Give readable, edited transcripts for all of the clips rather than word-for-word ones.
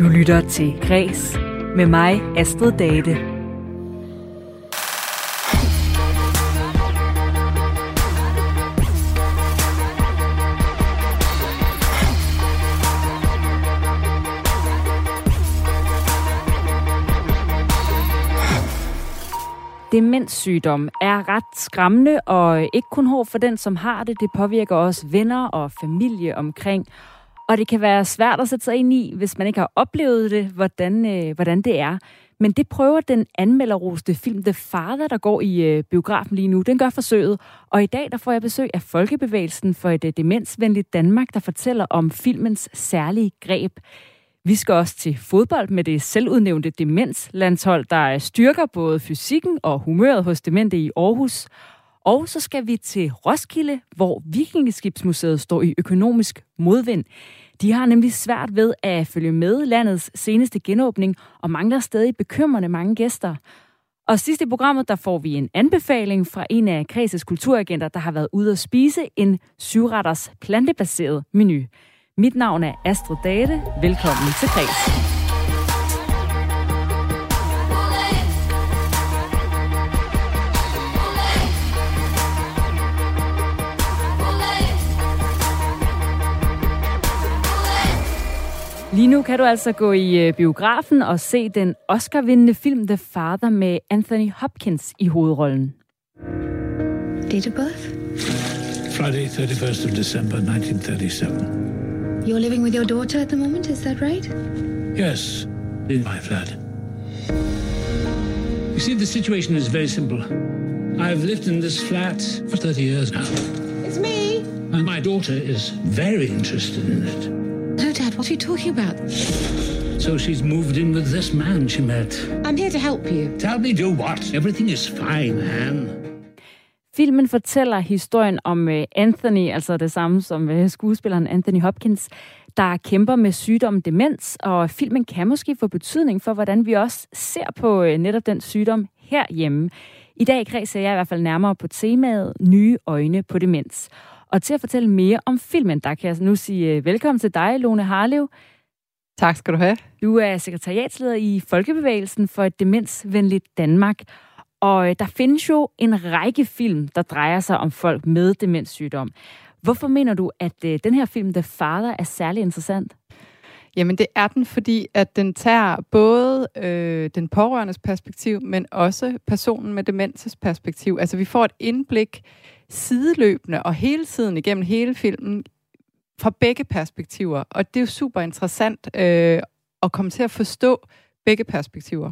Du lytter til Græs med mig, Astrid Date. Demenssygdom er ret skræmmende, og ikke kun hård for den, som har det. Det påvirker også venner og familie omkring. Og det kan være svært at sætte sig ind i, hvis man ikke har oplevet det, hvordan det er. Men det prøver den anmelderroste film The Father, der går i biografen lige nu. Den gør forsøget. Og i dag der får jeg besøg af Folkebevægelsen for et demensvenligt Danmark, der fortæller om filmens særlige greb. Vi skal også til fodbold med det selvudnævnte demenslandshold, der styrker både fysikken og humøret hos demente i Aarhus. Og så skal vi til Roskilde, hvor Vikingeskibsmuseet står i økonomisk modvind. De har nemlig svært ved at følge med landets seneste genåbning og mangler stadig bekymrende mange gæster. Og sidst i programmet, der får vi en anbefaling fra en af Græses kulturagenter, der har været ude at spise en 7-retters plantebaseret menu. Mit navn er Astrid Date. Velkommen til Græs. Lige nu kan du altså gå i biografen og se den Oscar-vindende film The Father med Anthony Hopkins i hovedrollen. Date of birth? Friday, 31st of December, 1937. You're living with your daughter at the moment, is that right? Yes, in my flat. You see, the situation is very simple. I've lived in this flat for 30 years now. It's me! And my daughter is very interested in it. No, Dad, what are you talking about? So she's moved in with this man she met. I'm here to help you. Tell me, do what? Everything is fine, Anne. Filmen fortæller historien om Anthony, altså det samme som skuespilleren Anthony Hopkins, der kæmper med sygdom demens, og filmen kan måske få betydning for, hvordan vi også ser på netop den sygdom herhjemme. I dag kredser jeg i hvert fald nærmere på temaet nye øjne på demens. Og til at fortælle mere om filmen, der kan jeg nu sige velkommen til dig, Lone Harlev. Tak skal du have. Du er sekretariatsleder i Folkebevægelsen for et demensvenligt Danmark. Og der findes jo en række film, der drejer sig om folk med demenssygdom. Hvorfor mener du, at den her film, The Father, er særlig interessant? Jamen det er den, fordi at den tager både den pårørendes perspektiv, men også personen med demensens perspektiv. Altså vi får et indblik sideløbende og hele tiden igennem hele filmen fra begge perspektiver. Og det er jo super interessant at komme til at forstå begge perspektiver.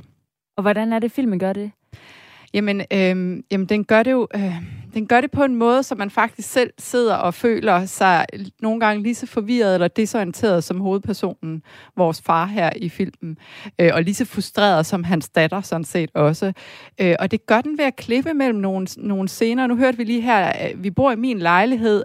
Og hvordan er det, filmen gør det? Jamen den gør det jo... Den gør det på en måde, så man faktisk selv sidder og føler sig nogle gange lige så forvirret eller desorienteret som hovedpersonen, vores far her i filmen. Og lige så frustreret som hans datter sådan set også. Og det gør den ved at klippe mellem nogle scener. Nu hørte vi lige her, vi bor i min lejlighed,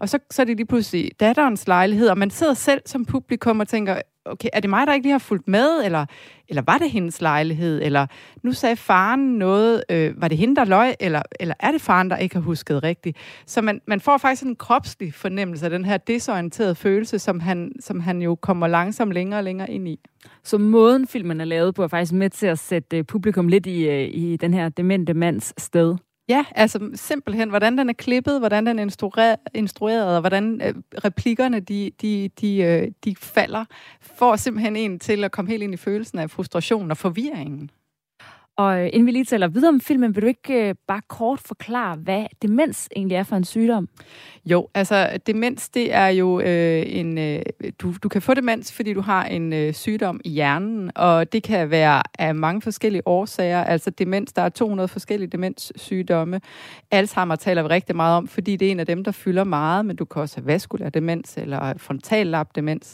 og så er det lige pludselig datterens lejlighed, og man sidder selv som publikum og tænker... Okay, er det mig, der ikke lige har fulgt med, eller var det hendes lejlighed, eller nu sagde faren noget, var det hende, der løg, eller er det faren, der ikke har husket rigtigt? Så man får faktisk en kropslig fornemmelse af den her desorienterede følelse, som han jo kommer langsomt længere og længere ind i. Så måden filmen er lavet på er faktisk med til at sætte publikum lidt i den her demente mands sted? Ja, altså simpelthen, hvordan den er klippet, hvordan den er instrueret, og hvordan replikkerne, de falder, får simpelthen en til at komme helt ind i følelsen af frustration og forvirringen. Og inden vi lige taler videre om filmen, vil du ikke bare kort forklare, hvad demens egentlig er for en sygdom? Jo, altså demens, det er jo du kan få demens, fordi du har en sygdom i hjernen, og det kan være af mange forskellige årsager. Altså demens, der er 200 forskellige demenssygdomme. Alzheimer taler vi rigtig meget om, fordi det er en af dem, der fylder meget, men du kan også have vaskulær demens eller frontallap demens.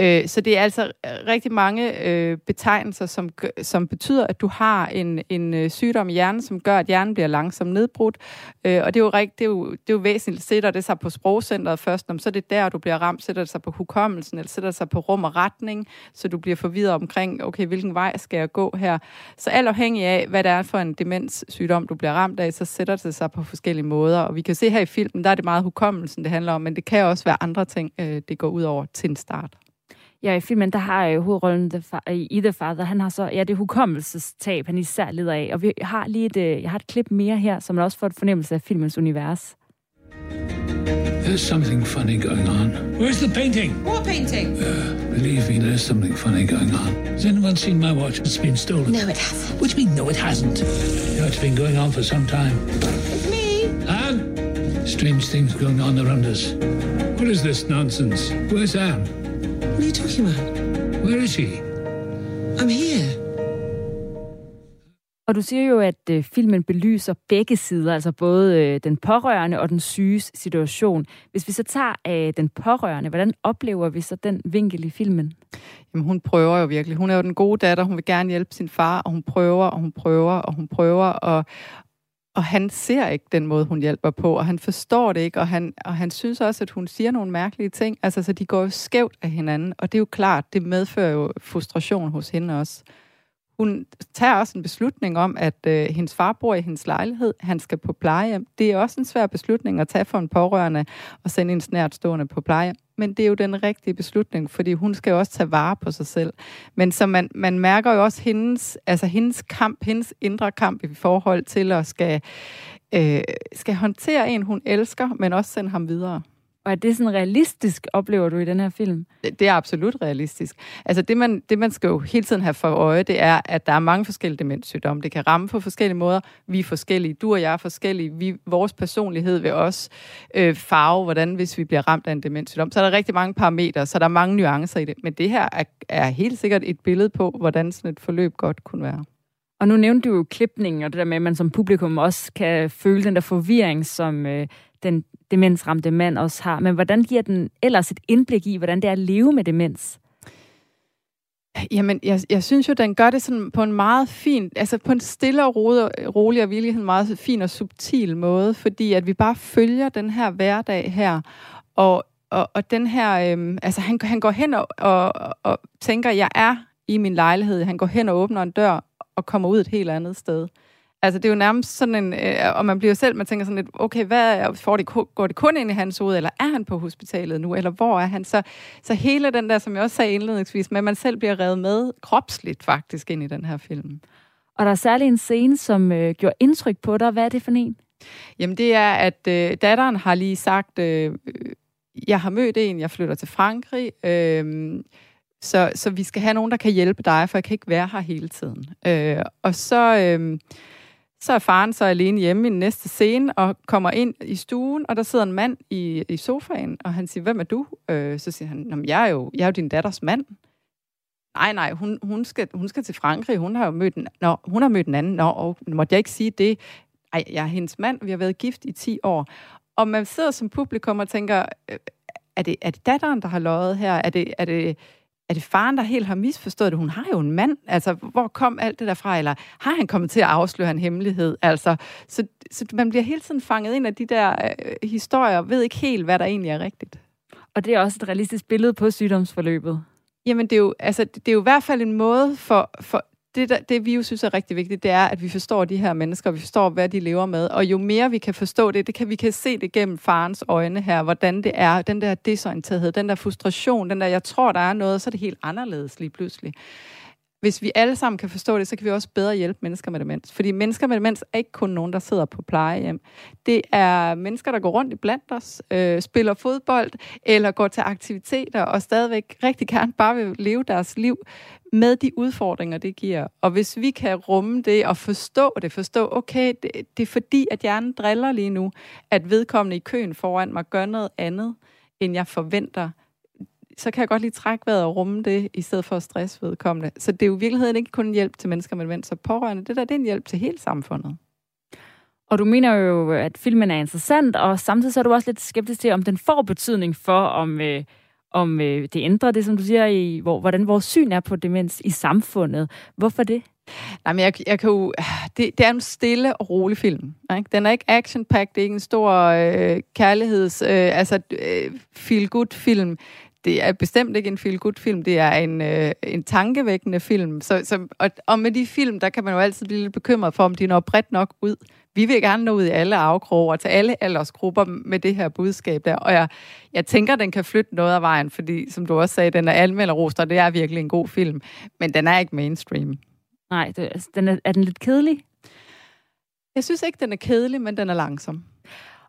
Så det er altså rigtig mange betegnelser, som betyder, at du har en sygdom i hjernen, som gør, at hjernen bliver langsomt nedbrudt. Og det er jo væsentligt. Sætter det sig på sprogcentret først, så er det der, du bliver ramt. Sætter det sig på hukommelsen, eller sætter det sig på rum og retning, så du bliver forvirret omkring, okay, hvilken vej skal jeg gå her? Så alt afhængig af, hvad det er for en demenssygdom, du bliver ramt af, så sætter det sig på forskellige måder. Og vi kan se her i filmen, der er det meget hukommelsen, det handler om, men det kan også være andre ting, det går ud over til en start. Ja, i filmen, der har jo hovedrollen i The Father. Han har så, ja, det hukommelsestab, han især lider af. Og vi har lige jeg har et klip mere her, som også får et fornemmelse af filmens univers. There's something funny going on. Where's the painting? What painting? Believe me, there's something funny going on. Has anyone seen my watch? It's been stolen. No, it hasn't. What do you mean, no, it hasn't? You know, it's been going on for some time. It's me. Anne? Strange things going on around us. What is this nonsense? Where's Anne? What are you talking about? Where is she? I'm here. Og du siger jo, at filmen belyser begge sider, altså både den pårørende og den syges situation. Hvis vi så tager den pårørende, hvordan oplever vi så den vinkel i filmen? Jamen, hun prøver jo virkelig. Hun er jo den gode datter, hun vil gerne hjælpe sin far, og hun prøver, og han ser ikke den måde, hun hjælper på, og han forstår det ikke, og han synes også, at hun siger nogle mærkelige ting. Altså, så de går jo skævt af hinanden, og det er jo klart, det medfører jo frustration hos hende også. Hun tager også en beslutning om, at hendes far bor i hendes lejlighed. Han skal på plejehjem. Det er også en svær beslutning at tage for en pårørende og sende en nærtstående på plejehjem. Men det er jo den rigtige beslutning, fordi hun skal jo også tage vare på sig selv. Men så man mærker jo også hendes kamp, hendes indre kamp i forhold til at skal håndtere en, hun elsker, men også sende ham videre. Og er det sådan realistisk, oplever du i den her film? Det er absolut realistisk. Altså det man skal jo hele tiden have for øje, det er, at der er mange forskellige demenssygdomme. Det kan ramme på forskellige måder. Vi er forskellige. Du og jeg er forskellige. Vores personlighed vil også farve, hvordan hvis vi bliver ramt af en demenssygdom. Så er der rigtig mange parametre, så der er mange nuancer i det. Men det her er helt sikkert et billede på, hvordan sådan et forløb godt kunne være. Og nu nævnte du jo klipningen, og det der med, at man som publikum også kan føle den der forvirring, som den demensramte mand også har. Men hvordan giver den ellers et indblik i, hvordan det er at leve med demens? Jamen, jeg synes jo, den gør det sådan på en meget fin, altså på en stille og rolig og virkelig meget fin og subtil måde, fordi at vi bare følger den her hverdag her, og den her, altså han går hen og tænker, jeg er i min lejlighed. Han går hen og åbner en dør og kommer ud et helt andet sted. Altså, det er jo nærmest sådan en... og man bliver jo selv, man tænker sådan lidt, okay, går det kun ind i hans hoved, eller er han på hospitalet nu, eller hvor er han? Så hele den der, som jeg også sagde indledningsvis, med at man selv bliver revet med kropsligt faktisk ind i den her film. Og der er særlig en scene, som gjorde indtryk på dig. Hvad er det for en? Jamen, det er, at datteren har lige sagt, jeg har mødt en, jeg flytter til Frankrig, så vi skal have nogen, der kan hjælpe dig, for jeg kan ikke være her hele tiden. Så er faren så alene hjemme i den næste scene, og kommer ind i stuen, og der sidder en mand i sofaen, og han siger, hvem er du? Så siger han, jeg er jo din datters mand. Nej, hun skal til Frankrig, hun har mødt en anden, og måtte jeg ikke sige det? Ej, jeg er hendes mand, vi har været gift i 10 år. Og man sidder som publikum og tænker, er det datteren, der har løjet her? Er det faren, der helt har misforstået det? Hun har jo en mand. Altså, hvor kom alt det derfra? Eller har han kommet til at afsløre en hemmelighed? Altså, så man bliver hele tiden fanget ind af de der historier, og ved ikke helt, hvad der egentlig er rigtigt. Og det er også et realistisk billede på sygdomsforløbet. Jamen, det er jo i hvert fald en måde for det vi jo synes er rigtig vigtigt, det er, at vi forstår de her mennesker, vi forstår, hvad de lever med, og jo mere vi kan forstå det, vi kan se det gennem farens øjne her, hvordan det er, den der desorienterethed, den der frustration, den der, jeg tror, der er noget, så er det helt anderledes lige pludselig. Hvis vi alle sammen kan forstå det, så kan vi også bedre hjælpe mennesker med demens. Fordi mennesker med demens er ikke kun nogen, der sidder på plejehjem. Det er mennesker, der går rundt i blandt os, spiller fodbold, eller går til aktiviteter, og stadigvæk rigtig gerne bare vil leve deres liv med de udfordringer, det giver. Og hvis vi kan rumme det og forstå, okay, det er fordi, at hjernen driller lige nu, at vedkommende i køen foran mig gør noget andet, end jeg forventer, så kan jeg godt lige trække vejret og rumme det, i stedet for at stresse vedkommende. Så det er jo i virkeligheden ikke kun en hjælp til mennesker med demens og pårørende. Det er en hjælp til hele samfundet. Og du mener jo, at filmen er interessant, og samtidig så er du også lidt skeptisk til, om den får betydning for, om det ændrer det, som du siger, hvordan vores syn er på demens i samfundet. Hvorfor det? Jamen, jeg kan jo... Det er en stille og rolig film. Ikke? Den er ikke action-packed, det er ikke en stor kærligheds... feel-good-film. det er bestemt ikke en feel-good-film, det er en tankevækkende film. Og med de film, der kan man jo altid blive lidt bekymret for, om de når bredt nok ud. Vi vil gerne nå ud i alle afkroger og til alle aldersgrupper med det her budskab der. Og jeg tænker, den kan flytte noget af vejen, fordi, som du også sagde, den er anmelderrost, og det er virkelig en god film. Men den er ikke mainstream. Nej, er den lidt kedelig? Jeg synes ikke, den er kedelig, men den er langsom.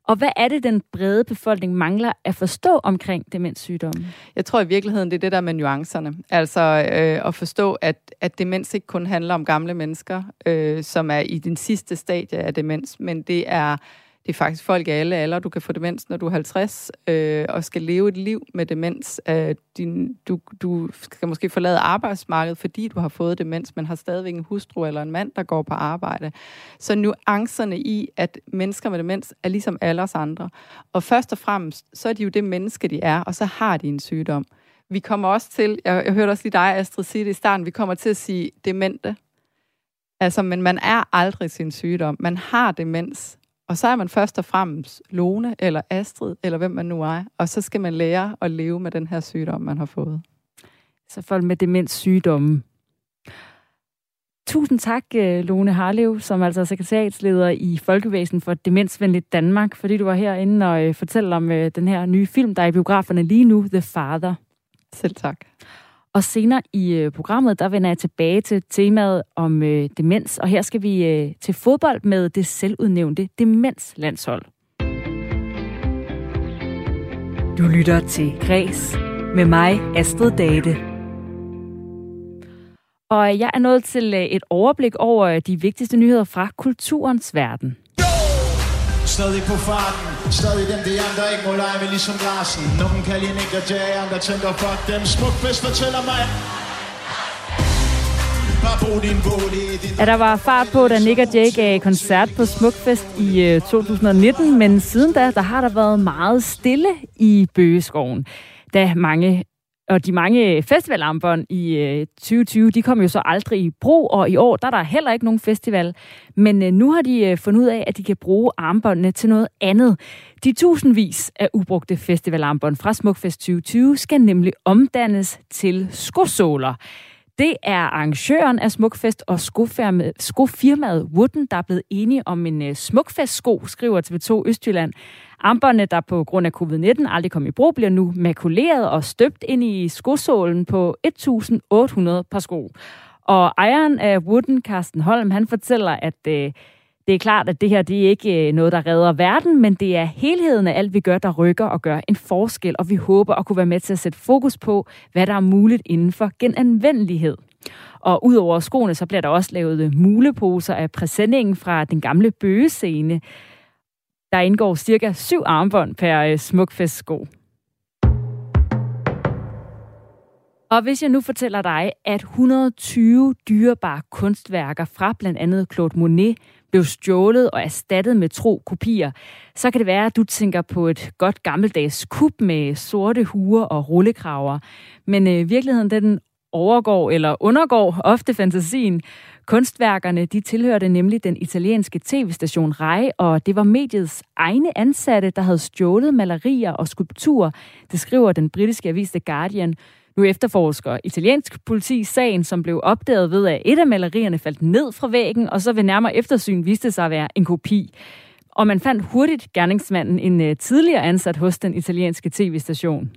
Og hvad er det, den brede befolkning mangler at forstå omkring demenssygdommen? Jeg tror i virkeligheden, det er det der med nuancerne. Altså at forstå, at demens ikke kun handler om gamle mennesker, som er i den sidste stadie af demens, men det er faktisk folk i alle aldre. Du kan få demens, når du er 50, og skal leve et liv med demens. Du skal måske forlade arbejdsmarkedet, fordi du har fået demens, men har stadigvæk en hustru eller en mand, der går på arbejde. Så nuancerne i, at mennesker med demens er ligesom alle os andre. Og først og fremmest, så er de jo det menneske, de er, og så har de en sygdom. Vi kommer også til, jeg hørte også lige dig, Astrid, sige det i starten, vi kommer til at sige demente. Altså, men man er aldrig sin sygdom. Man har demens. Og så er man først og fremmest Lone eller Astrid, eller hvem man nu er. Og så skal man lære at leve med den her sygdom, man har fået. Så folk med demenssygdomme. Tusind tak, Lone Harlev, som altså er sekretariatsleder i Folkebevægelsen for et demensvenligt Danmark, fordi du var herinde og fortæller om den her nye film, der er i biograferne lige nu, The Father. Selv tak. Og senere i programmet, der vender jeg tilbage til temaet om demens, og her skal vi til fodbold med det selvudnævnte demenslandshold. Du lytter til Græs med mig, Astrid Date. Og jeg er nået til et overblik over de vigtigste nyheder fra kulturens verden. Stadig på farten, stadig dem de andre ikke må lege med ligesom Larsen. Nogen kan lige nikke og jage, andre tænker fuck dem. Smukfest fortæller mig. Ja, der var fart på, da Nick og Jay gav koncert på Smukfest i 2019, men siden da, der har der været meget stille i Bøgeskoven, da de mange festivalarmbånd i 2020, de kom jo så aldrig i brug, og i år, der er der heller ikke nogen festival. Men nu har de fundet ud af, at de kan bruge armbåndene til noget andet. De tusindvis af ubrugte festivalarmbånd fra Smukfest 2020 skal nemlig omdannes til skosåler. Det er arrangøren af Smukfest og skofirmaet Wooden, der er blevet enige om en Smukfest-sko, skriver TV2 Østjylland. Armbåndene, der på grund af covid-19 aldrig kom i brug, bliver nu makuleret og støbt ind i skosålen på 1.800 par sko. Og ejeren af Wooden, Carsten Holm, han fortæller, at det er klart, at det her det er ikke noget, der redder verden, men det er helheden af alt, vi gør, der rykker og gør en forskel, og vi håber at kunne være med til at sætte fokus på, hvad der er muligt inden for genanvendelighed. Og udover skoene, så bliver der også lavet muleposer af præsendingen fra den gamle bøgescene. Der indgår cirka 7 armbånd per smukfestsko. Og hvis jeg nu fortæller dig, at 120 dyrebare kunstværker fra blandt andet Claude Monet blev stjålet og erstattet med tro kopier, så kan det være, at du tænker på et godt gammeldags kub med sorte huer og rullekraver. Men virkeligheden, den overgår eller undergår ofte fantasien. Kunstværkerne, de tilhørte nemlig den italienske tv-station RAI, og det var mediets egne ansatte, der havde stjålet malerier og skulpturer. Det skriver den britiske avis The Guardian. Nu efterforsker italiensk politi sagen, som blev opdaget ved, at et af malerierne faldt ned fra væggen, og så ved nærmere eftersyn viste sig at være en kopi. Og man fandt hurtigt gerningsmanden, en tidligere ansat hos den italienske tv-station.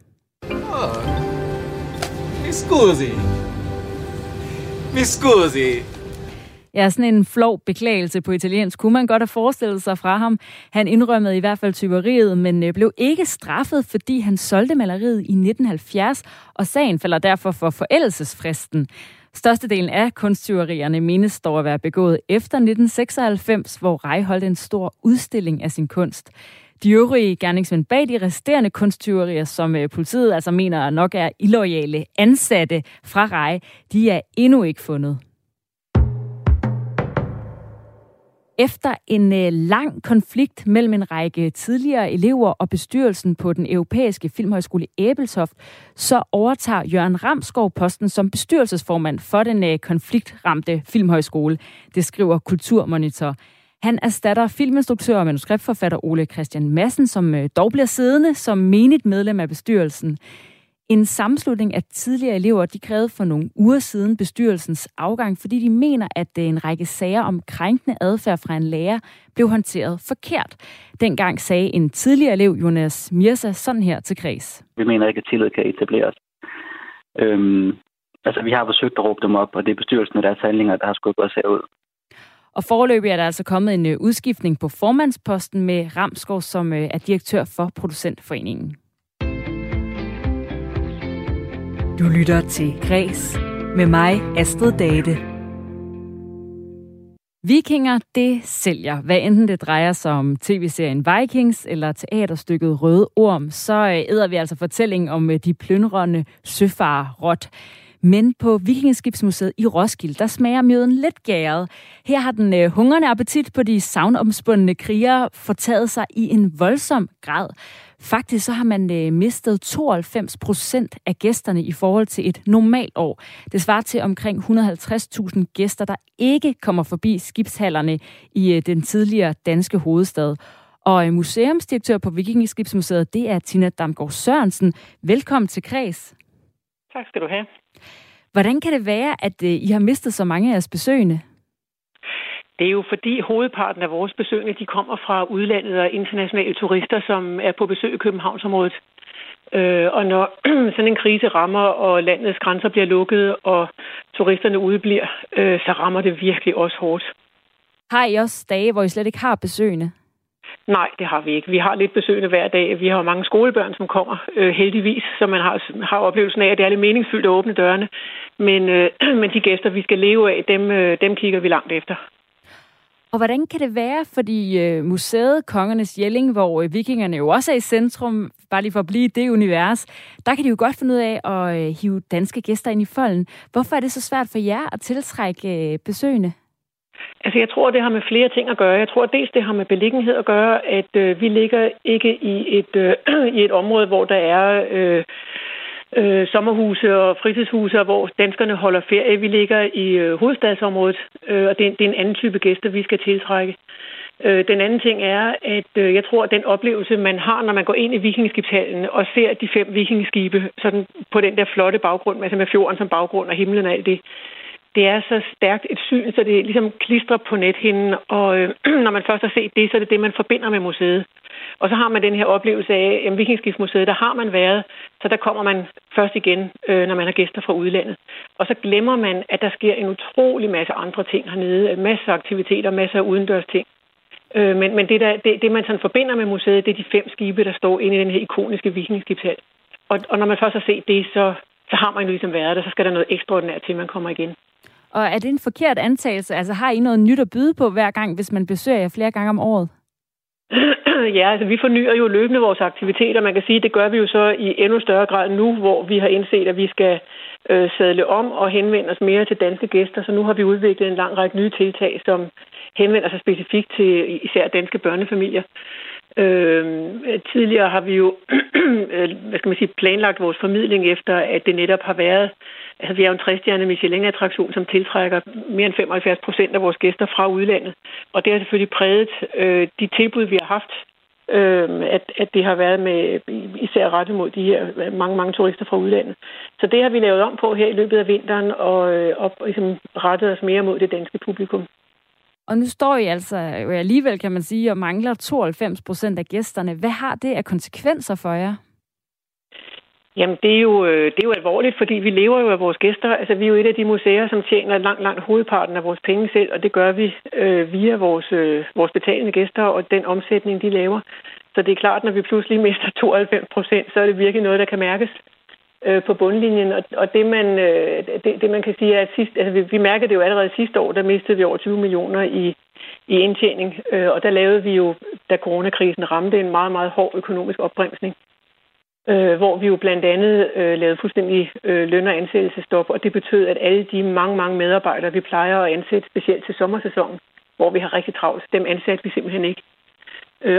Mi scusi. Ja, sådan en flov beklagelse på italiensk kunne man godt have forestillet sig fra ham. Han indrømmede i hvert fald tyveriet, men blev ikke straffet, fordi han solgte maleriet i 1970, og sagen falder derfor for forældelsesfristen. Størstedelen af kunsttyverierne menes dog at være begået efter 1996, hvor RAI holdt en stor udstilling af sin kunst. De øvrige gerningsmænd bag de resterende kunsttyverier, som politiet altså mener nok er illoyale ansatte fra RAI, de er endnu ikke fundet. Efter en lang konflikt mellem en række tidligere elever og bestyrelsen på den europæiske filmhøjskole Abelshof, så overtager Jørgen Ramskov posten som bestyrelsesformand for den konfliktramte filmhøjskole. Det skriver Kulturmonitor. Han erstatter filminstruktør og manuskriptforfatter Ole Christian Madsen, som dog bliver siddende som menigt medlem af bestyrelsen. En sammenslutning af tidligere elever, de krævede for nogle uger siden bestyrelsens afgang, fordi de mener, at en række sager om krænkende adfærd fra en lærer blev håndteret forkert. Dengang sagde en tidligere elev, Jonas Mirza, sådan her til Kreds. Vi mener ikke, at tillid kan etableres. Vi har forsøgt at råbe dem op, og det er bestyrelsen af deres handlinger, der har skubbet os herud. Og foreløbig er der altså kommet en udskiftning på formandsposten med Ramskov, som er direktør for Producentforeningen. Du lytter til Græs med mig, Astrid Date. Vikinger, det sælger. Hvad enten det drejer sig om tv-serien Vikings eller teaterstykket Røde Orm, så æder vi altså fortællingen om de plyndrende søfarerrot. Men på Vikingeskibsmuseet i Roskilde, der smager mjøden lidt gæret. Her har den hungrende appetit på de savnomspundne krigere fortaget sig i en voldsom grad. Faktisk så har man mistet 92% af gæsterne i forhold til et normalt år. Det svarer til omkring 150.000 gæster, der ikke kommer forbi skibshallerne i den tidligere danske hovedstad. Og museumsdirektør på Vikingeskibsmuseet, det er Tina Damgaard Sørensen. Velkommen til Kreds. Tak skal du have. Hvordan kan det være, at I har mistet så mange af jeres besøgende? Det er jo fordi hovedparten af vores besøgende, de kommer fra udlandet og internationale turister, som er på besøg i Københavnsområdet. Og når sådan en krise rammer, og landets grænser bliver lukket, og turisterne udebliver, så rammer det virkelig også hårdt. Har I også dage, hvor I slet ikke har besøgende? Nej, det har vi ikke. Vi har lidt besøgende hver dag. Vi har mange skolebørn, som kommer heldigvis, så man har oplevelsen af, at det er lidt meningsfyldt at åbne dørene. Men de gæster, vi skal leve af, dem kigger vi langt efter. Og hvordan kan det være, fordi museet Kongernes Jelling, hvor vikingerne jo også er i centrum, bare lige for at blive det univers, der kan de jo godt finde ud af at hive danske gæster ind i folden. Hvorfor er det så svært for jer at tiltrække besøgende? Altså, jeg tror, det har med flere ting at gøre. Jeg tror, dels det har med beliggenhed at gøre, at vi ligger ikke i et område, hvor der er sommerhuse og fritidshuse, hvor danskerne holder ferie. Vi ligger i hovedstadsområdet, og det er en anden type gæster, vi skal tiltrække. Den anden ting er, at jeg tror, at den oplevelse, man har, når man går ind i vikingeskibshallen og ser de 5 vikingeskibe sådan på den der flotte baggrund, altså med fjorden som baggrund og himlen og alt det, det er så stærkt et syn, så det ligesom klistrer på nethinden, og når man først har set det, så er det det, man forbinder med museet. Og så har man den her oplevelse af, at Vikingeskibsmuseet, der har man været, så der kommer man først igen, når man har gæster fra udlandet. Og så glemmer man, at der sker en utrolig masse andre ting hernede, masser af aktiviteter, masser af udendørs ting. Men det, man sådan forbinder med museet, det er de 5 skibe, der står inde i den her ikoniske vikingeskibshal. Og når man først har set det, så har man ligesom været der, så skal der noget ekstraordinært til, man kommer igen. Og er det en forkert antagelse? Altså, har I noget nyt at byde på hver gang, hvis man besøger jer flere gange om året? Ja, altså, vi fornyer jo løbende vores aktiviteter. Man kan sige, at det gør vi jo så i endnu større grad nu, hvor vi har indset, at vi skal sadle om og henvende os mere til danske gæster. Så nu har vi udviklet en lang række nye tiltag, som henvender sig specifikt til især danske børnefamilier. Tidligere har vi jo planlagt vores formidling efter, at det netop har været... Altså, vi er jo en 3-stjerne Michelin-attraktion, som tiltrækker mere end 75% af vores gæster fra udlandet. Og det har selvfølgelig præget de tilbud, vi har haft, at det har været med især rettet mod de her mange, mange turister fra udlandet. Så det har vi lavet om på her i løbet af vinteren og ligesom rettet os mere mod det danske publikum. Og nu står I altså alligevel, kan man sige, og mangler 92% af gæsterne. Hvad har det af konsekvenser for jer? Jamen, det er jo alvorligt, fordi vi lever jo af vores gæster. Altså, vi er jo et af de museer, som tjener langt hovedparten af vores penge selv, og det gør vi via vores betalende gæster og den omsætning, de laver. Så det er klart, når vi pludselig mister 92%, så er det virkelig noget, der kan mærkes på bundlinjen. Og det man kan sige er, at vi mærkede det jo allerede sidste år, der mistede vi over 20 millioner i indtjening, og der lavede vi jo, da coronakrisen ramte, en meget, meget hård økonomisk opbremsning. Hvor vi jo blandt andet lavede fuldstændig løn- og ansættelsestop, og det betød, at alle de mange medarbejdere, vi plejer at ansætte, specielt til sommersæsonen, hvor vi har rigtig travlt, dem ansatte vi simpelthen ikke.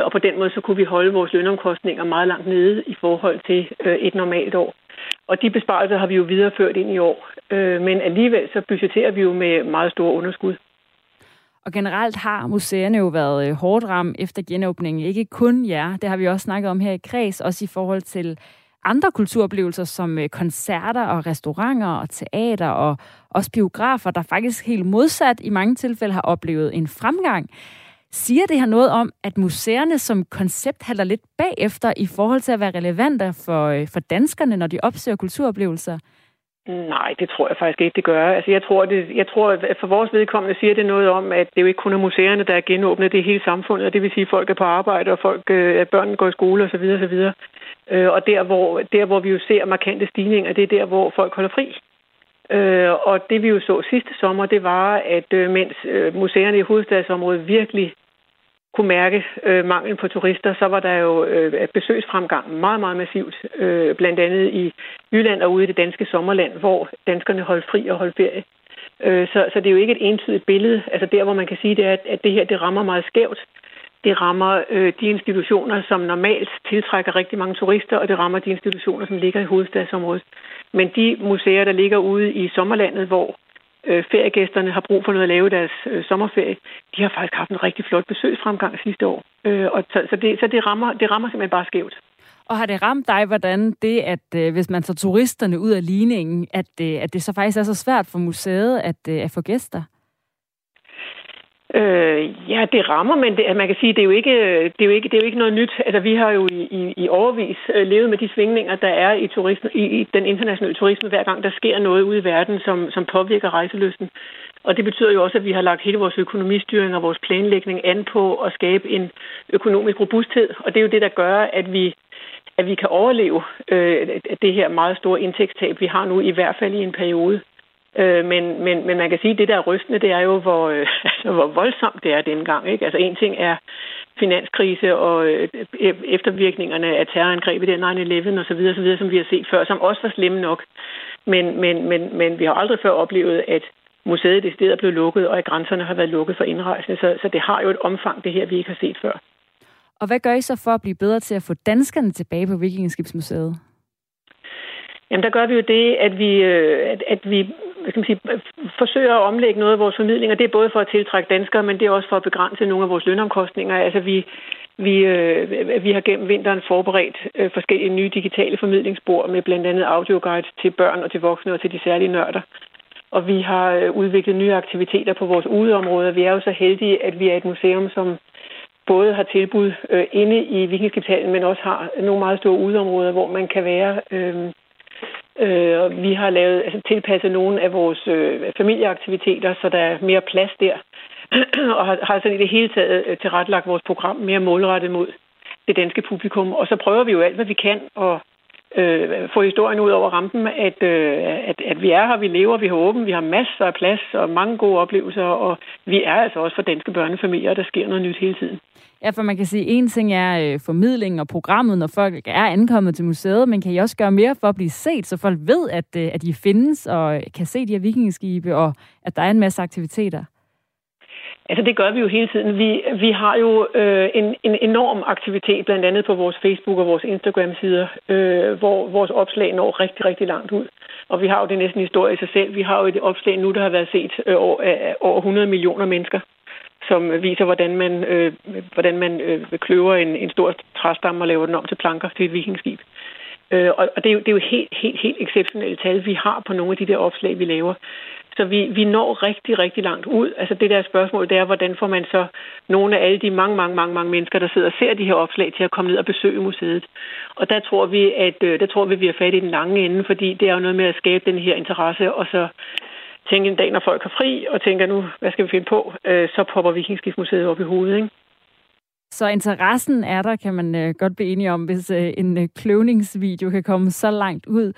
Og på den måde, så kunne vi holde vores lønomkostninger meget langt nede i forhold til et normalt år. Og de besparelser har vi jo videreført ind i år, men alligevel så budgetterer vi jo med meget store underskud. Og generelt har museerne jo været hårdt ramt efter genåbningen. Ikke kun jer, det har vi også snakket om her i Kreds, også i forhold til andre kulturoplevelser som koncerter og restauranter og teater og også biografer, der faktisk helt modsat i mange tilfælde har oplevet en fremgang. Siger det her noget om, at museerne som koncept halter lidt bagefter i forhold til at være relevante for danskerne, når de opsøger kulturoplevelser? Nej, det tror jeg faktisk ikke, det gør. Altså, jeg tror, at for vores vedkommende siger det noget om, at det jo ikke kun er museerne, der er genåbnet, det er hele samfundet, og det vil sige, at folk er på arbejde, og børnene går i skole osv. osv. Og der, hvor vi jo ser markante stigninger, det er der, hvor folk holder fri. Og det vi jo så sidste sommer, det var, at mens museerne i hovedstadsområdet virkelig kunne mærke manglen på turister, så var der jo besøgsfremgang meget, meget massivt, blandt andet i Jylland og ude i det danske sommerland, hvor danskerne holdt fri og holdt ferie. Så det er jo ikke et entydigt billede. Altså der, hvor man kan sige, det er, at det her det rammer meget skævt. Det rammer de institutioner, som normalt tiltrækker rigtig mange turister, og det rammer de institutioner, som ligger i hovedstadsområdet. Men de museer, der ligger ude i sommerlandet, hvor feriegæsterne har brug for noget at lave deres sommerferie, de har faktisk haft en rigtig flot besøgsfremgang sidste år. Så det rammer simpelthen bare skævt. Og har det ramt dig, hvordan det, at hvis man tager turisterne ud af ligningen, at det så faktisk er så svært for museet at få gæster? Ja, det rammer, men man kan sige, det er jo ikke noget nyt. Altså, vi har jo i årevis levet med de svingninger, der er i turisme, i den internationale turisme, hver gang der sker noget ude i verden, som påvirker rejselysten. Og det betyder jo også, at vi har lagt hele vores økonomistyring og vores planlægning an på at skabe en økonomisk robusthed. Og det er jo det, der gør, at vi kan overleve det her meget store indtægtstab, vi har nu, i hvert fald i en periode. Men man kan sige, at det der er rystende, det er jo, hvor voldsomt det er dengang. Ikke? Altså en ting er finanskrise og eftervirkningerne af terrorangrebet, 9/11 osv., som vi har set før, som også var slemme nok. Men vi har aldrig før oplevet, at museet det sted er blevet lukket, og at grænserne har været lukket for indrejsende. Så det har jo et omfang, det her, vi ikke har set før. Og hvad gør I så for at blive bedre til at få danskerne tilbage på Vikingeskibsmuseet? Jamen, der gør vi jo det, at vi forsøger at omlægge noget af vores formidlinger. Det er både for at tiltrække danskere, men det er også for at begrænse nogle af vores lønomkostninger. Altså, vi har gennem vinteren forberedt forskellige nye digitale formidlingsspor med blandt andet audioguides til børn og til voksne og til de særlige nørder. Og vi har udviklet nye aktiviteter på vores udeområder. Vi er jo så heldige, at vi er et museum, som både har tilbud inde i Vikingeskibshallen, men også har nogle meget store udeområder, hvor man kan være. Vi har tilpasset nogle af vores familieaktiviteter, så der er mere plads der, og har sådan i det hele taget tilrettelagt vores program mere målrettet mod det danske publikum. Og så prøver vi jo alt, hvad vi kan, at få historien ud over rampen, at vi er her, vi lever, vi har åbent, vi har masser af plads og mange gode oplevelser, og vi er altså også for danske børnefamilier, der sker noget nyt hele tiden. Ja, for man kan sige, at en ting er formidling og programmet, når folk er ankommet til museet, men kan I også gøre mere for at blive set, så folk ved, at I findes og kan se de her vikingeskibe, og at der er en masse aktiviteter? Altså, det gør vi jo hele tiden. Vi har jo en enorm aktivitet, blandt andet på vores Facebook og vores Instagram-sider, hvor vores opslag når rigtig, rigtig langt ud. Og vi har jo det næsten historie i sig selv. Vi har jo et opslag nu, der har været set over 100 millioner mennesker, som viser, hvordan man kløver en stor træstamme og laver den om til planker til et vikingskib. Og det er jo helt exceptionelle tal, vi har på nogle af de der opslag, vi laver. Så vi når rigtig, rigtig langt ud. Altså det der spørgsmål, det er, hvordan får man så nogle af alle de mange mennesker, der sidder og ser de her opslag, til at komme ned og besøge museet. Og der tror vi, at vi er fat i den lange ende, fordi det er jo noget med at skabe den her interesse, og så tænke en dag, når folk har fri, og tænker nu, hvad skal vi finde på, så popper Vikingeskibsmuseet op i hovedet, ikke? Så interessen er der, kan man godt blive enige om, hvis en kløvningsvideo kan komme så langt ud.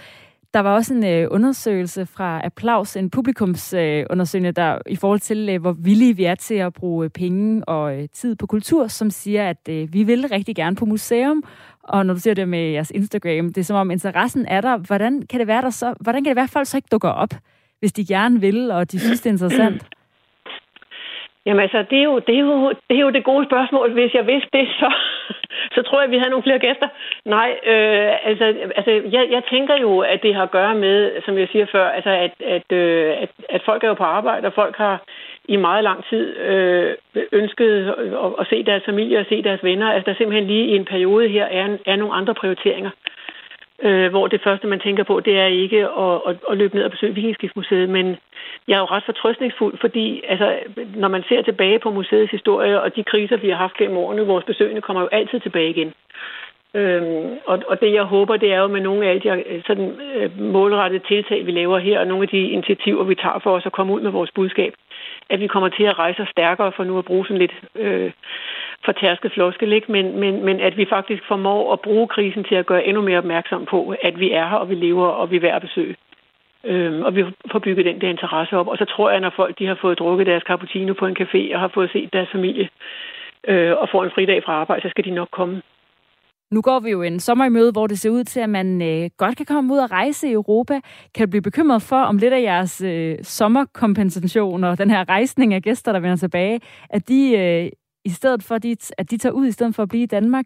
Der var også en undersøgelse fra Applaus, en publikumsundersøgelse, der i forhold til, hvor villige vi er til at bruge penge og tid på kultur, som siger, at vi vil rigtig gerne på museum. Og når du siger det med jeres Instagram, det er som om interessen er der. Hvordan kan det være, at folk så ikke dukker op, hvis de gerne vil, og de synes, det er interessant? Jamen altså, det er jo det gode spørgsmål. Hvis jeg vidste det, så tror jeg, vi havde nogle flere gæster. Nej, jeg tænker jo, at det har at gøre med, som jeg siger før, altså at folk er jo på arbejde, og folk har i meget lang tid ønsket at se deres familie og se deres venner. Altså der simpelthen lige i en periode her er nogle andre prioriteringer. hvor det første, man tænker på, det er ikke at løbe ned og besøge Vikingeskibsmuseet, men jeg er jo ret fortrøstningsfuld, fordi altså, når man ser tilbage på museets historie og de kriser, vi har haft gennem årene, vores besøgende kommer jo altid tilbage igen. Og det, jeg håber, det er jo med nogle af de sådan, målrettede tiltag, vi laver her, og nogle af de initiativer, vi tager for os at komme ud med vores budskab, at vi kommer til at rejse os stærkere for nu at bruge sådan lidt fortærsket floskel, ikke? Men at vi faktisk formår at bruge krisen til at gøre endnu mere opmærksom på, at vi er her, og vi lever, og vi er værd at besøge. Og vi får bygget den der interesse op. Og så tror jeg, når folk de har fået drukket deres cappuccino på en café og har fået set deres familie og får en fridag fra arbejde, så skal de nok komme. Nu går vi jo en sommer i møde, hvor det ser ud til, at man godt kan komme ud og rejse i Europa. Kan du blive bekymret for, om lidt af jeres sommerkompensation og den her rejsning af gæster, der vender tilbage, at de tager ud i stedet for at blive i Danmark?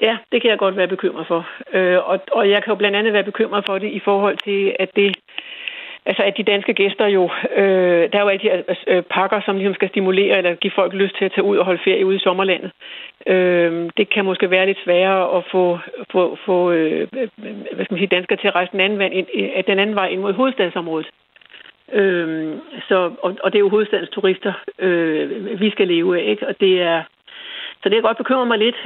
Ja, det kan jeg godt være bekymret for. Og jeg kan jo blandt andet være bekymret for det i forhold til, at det... Altså, at de danske gæster jo... der er jo altid pakker, som ligesom skal stimulere eller give folk lyst til at tage ud og holde ferie ude i sommerlandet. Det kan måske være lidt sværere at få hvad skal man sige, danskere til at rejse den anden vej ind mod hovedstadsområdet. Og det er jo hovedstadens turister, vi skal leve af, ikke? Og det er... Så det er godt bekymrer mig lidt,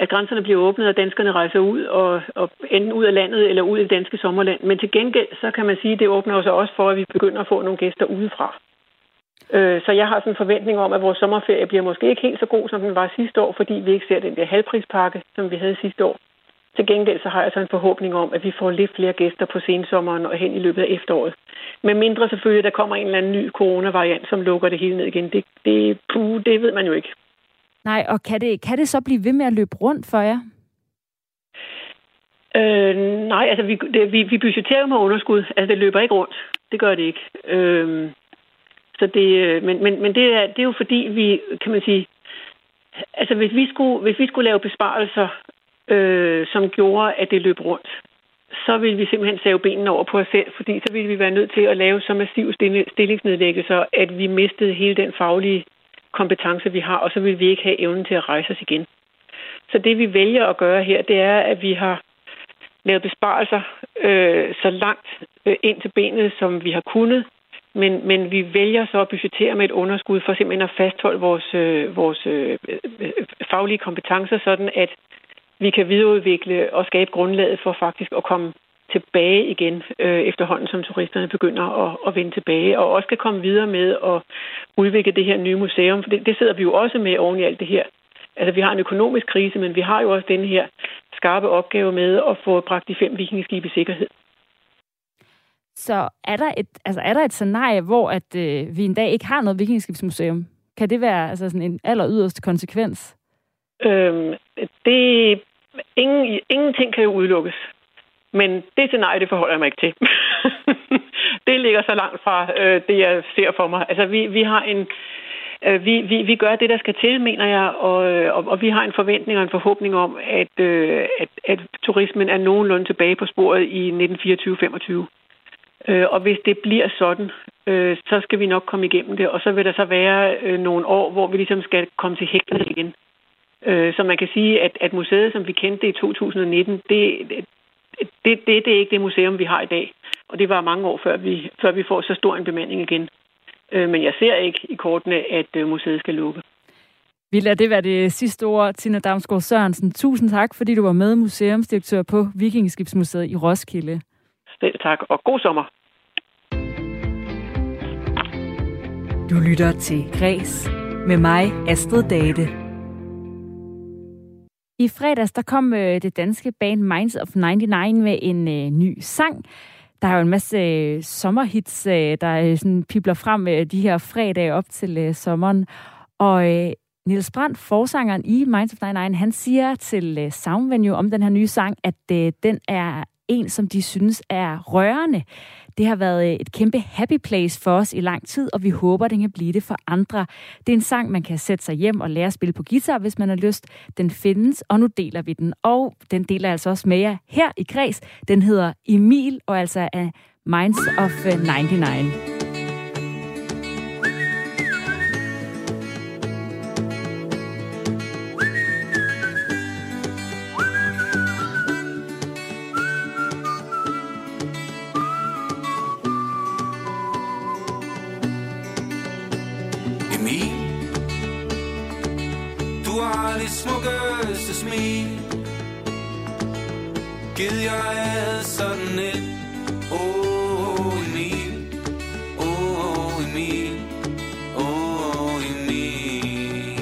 at grænserne bliver åbnet, og danskerne rejser ud, og enten ud af landet eller ud i det danske sommerland. Men til gengæld, så kan man sige, at det åbner sig også for, at vi begynder at få nogle gæster udefra. Så jeg har sådan en forventning om, at vores sommerferie bliver måske ikke helt så god, som den var sidste år, fordi vi ikke ser den der halvprispakke, som vi havde sidste år. Til gengæld så har jeg så en forhåbning om, at vi får lidt flere gæster på sensommeren og hen i løbet af efteråret. Men mindre selvfølgelig, der kommer en eller anden ny coronavariant, som lukker det hele ned igen. Det ved man jo ikke. Nej, og kan det så blive ved med at løbe rundt for jer? Nej, altså vi budgeterer med underskud. Altså det løber ikke rundt. Det gør det ikke. Men det er jo fordi vi, kan man sige, altså hvis vi skulle lave besparelser, som gjorde at det løb rundt, så ville vi simpelthen save benene over på os selv, fordi så ville vi være nødt til at lave så massive stillingsnedlæggelser, at vi mistede hele den faglige kompetencer, vi har, og så vil vi ikke have evnen til at rejse os igen. Så det, vi vælger at gøre her, det er, at vi har lavet besparelser så langt ind til benet, som vi har kunnet, men vi vælger så at budgetere med et underskud for simpelthen at fastholde vores faglige kompetencer, sådan at vi kan videreudvikle og skabe grundlaget for faktisk at komme tilbage igen efterhånden, som turisterne begynder at vende tilbage, og også kan komme videre med at udvikle det her nye museum, for det sidder vi jo også med oven i alt det her. Altså, vi har en økonomisk krise, men vi har jo også denne her skarpe opgave med at få bragt de 5 vikingeskibe i sikkerhed. Så er der et scenarie, hvor at, vi en dag ikke har noget vikingeskibsmuseum? Kan det være altså, sådan en aller yderste konsekvens? Ingenting kan jo udelukkes. Men det scenarie, det forholder jeg mig ikke til. Det ligger så langt fra det, jeg ser for mig. Altså, vi gør det, der skal til, mener jeg, og vi har en forventning og en forhåbning om, at turismen er nogenlunde tilbage på sporet i 1924-25. Og hvis det bliver sådan, så skal vi nok komme igennem det, og så vil der så være nogle år, hvor vi ligesom skal komme til hægtet igen. Så man kan sige, at museet, som vi kendte i 2019, det er ikke det museum, vi har i dag. Og det var mange år, før vi får så stor en bemanding igen. Men jeg ser ikke i kortene, at museet skal lukke. Vi lader det være det sidste ord, Tina Damgaard Sørensen. Tusind tak, fordi du var med, museumsdirektør på Vikingeskibsmuseet i Roskilde. Selv tak, og god sommer. Du lytter til Græs med mig, Astrid Date. I fredags, der kom det danske band Minds of 99 med en ny sang. Der er jo en masse sommerhits, der sådan pibler frem de her fredage op til sommeren. Og Nils Brandt, forsangeren i Minds of 99, han siger til Soundvenue om den her nye sang, at den er en, som de synes er rørende. Det har været et kæmpe happy place for os i lang tid, og vi håber, den kan blive det for andre. Det er en sang, man kan sætte sig hjem og lære at spille på guitar, hvis man har lyst. Den findes, og nu deler vi den. Og den deler altså også med jer her i Græs. Den hedder Emil, og altså af Minds of 99. det smukkeste smil. Gid jeg havde sådan et. Åh, Emil. Åh, Emil. Åh, Emil.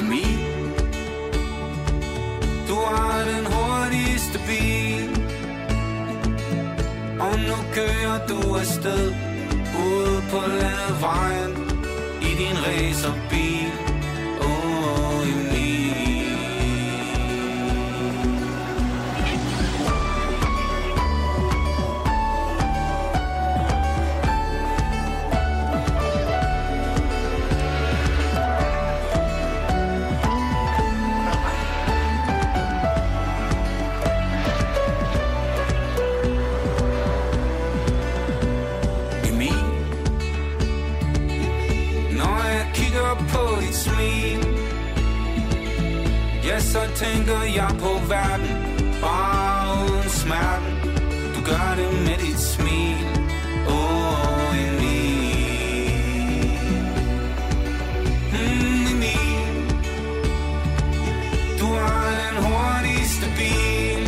Emil, du har den hurtigste bil, og nu kører du afsted ude på landevejen i din racerbil. Åh, Emil. Så tænker jeg på verden, bare uden smerten. Du gør det med dit smil. Åh, Emil. Emil, du har den hurtigste bil,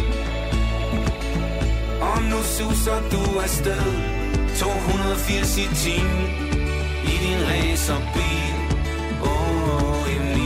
og nu suser du afsted 280 i timen i din racerbil. Åh, Emil.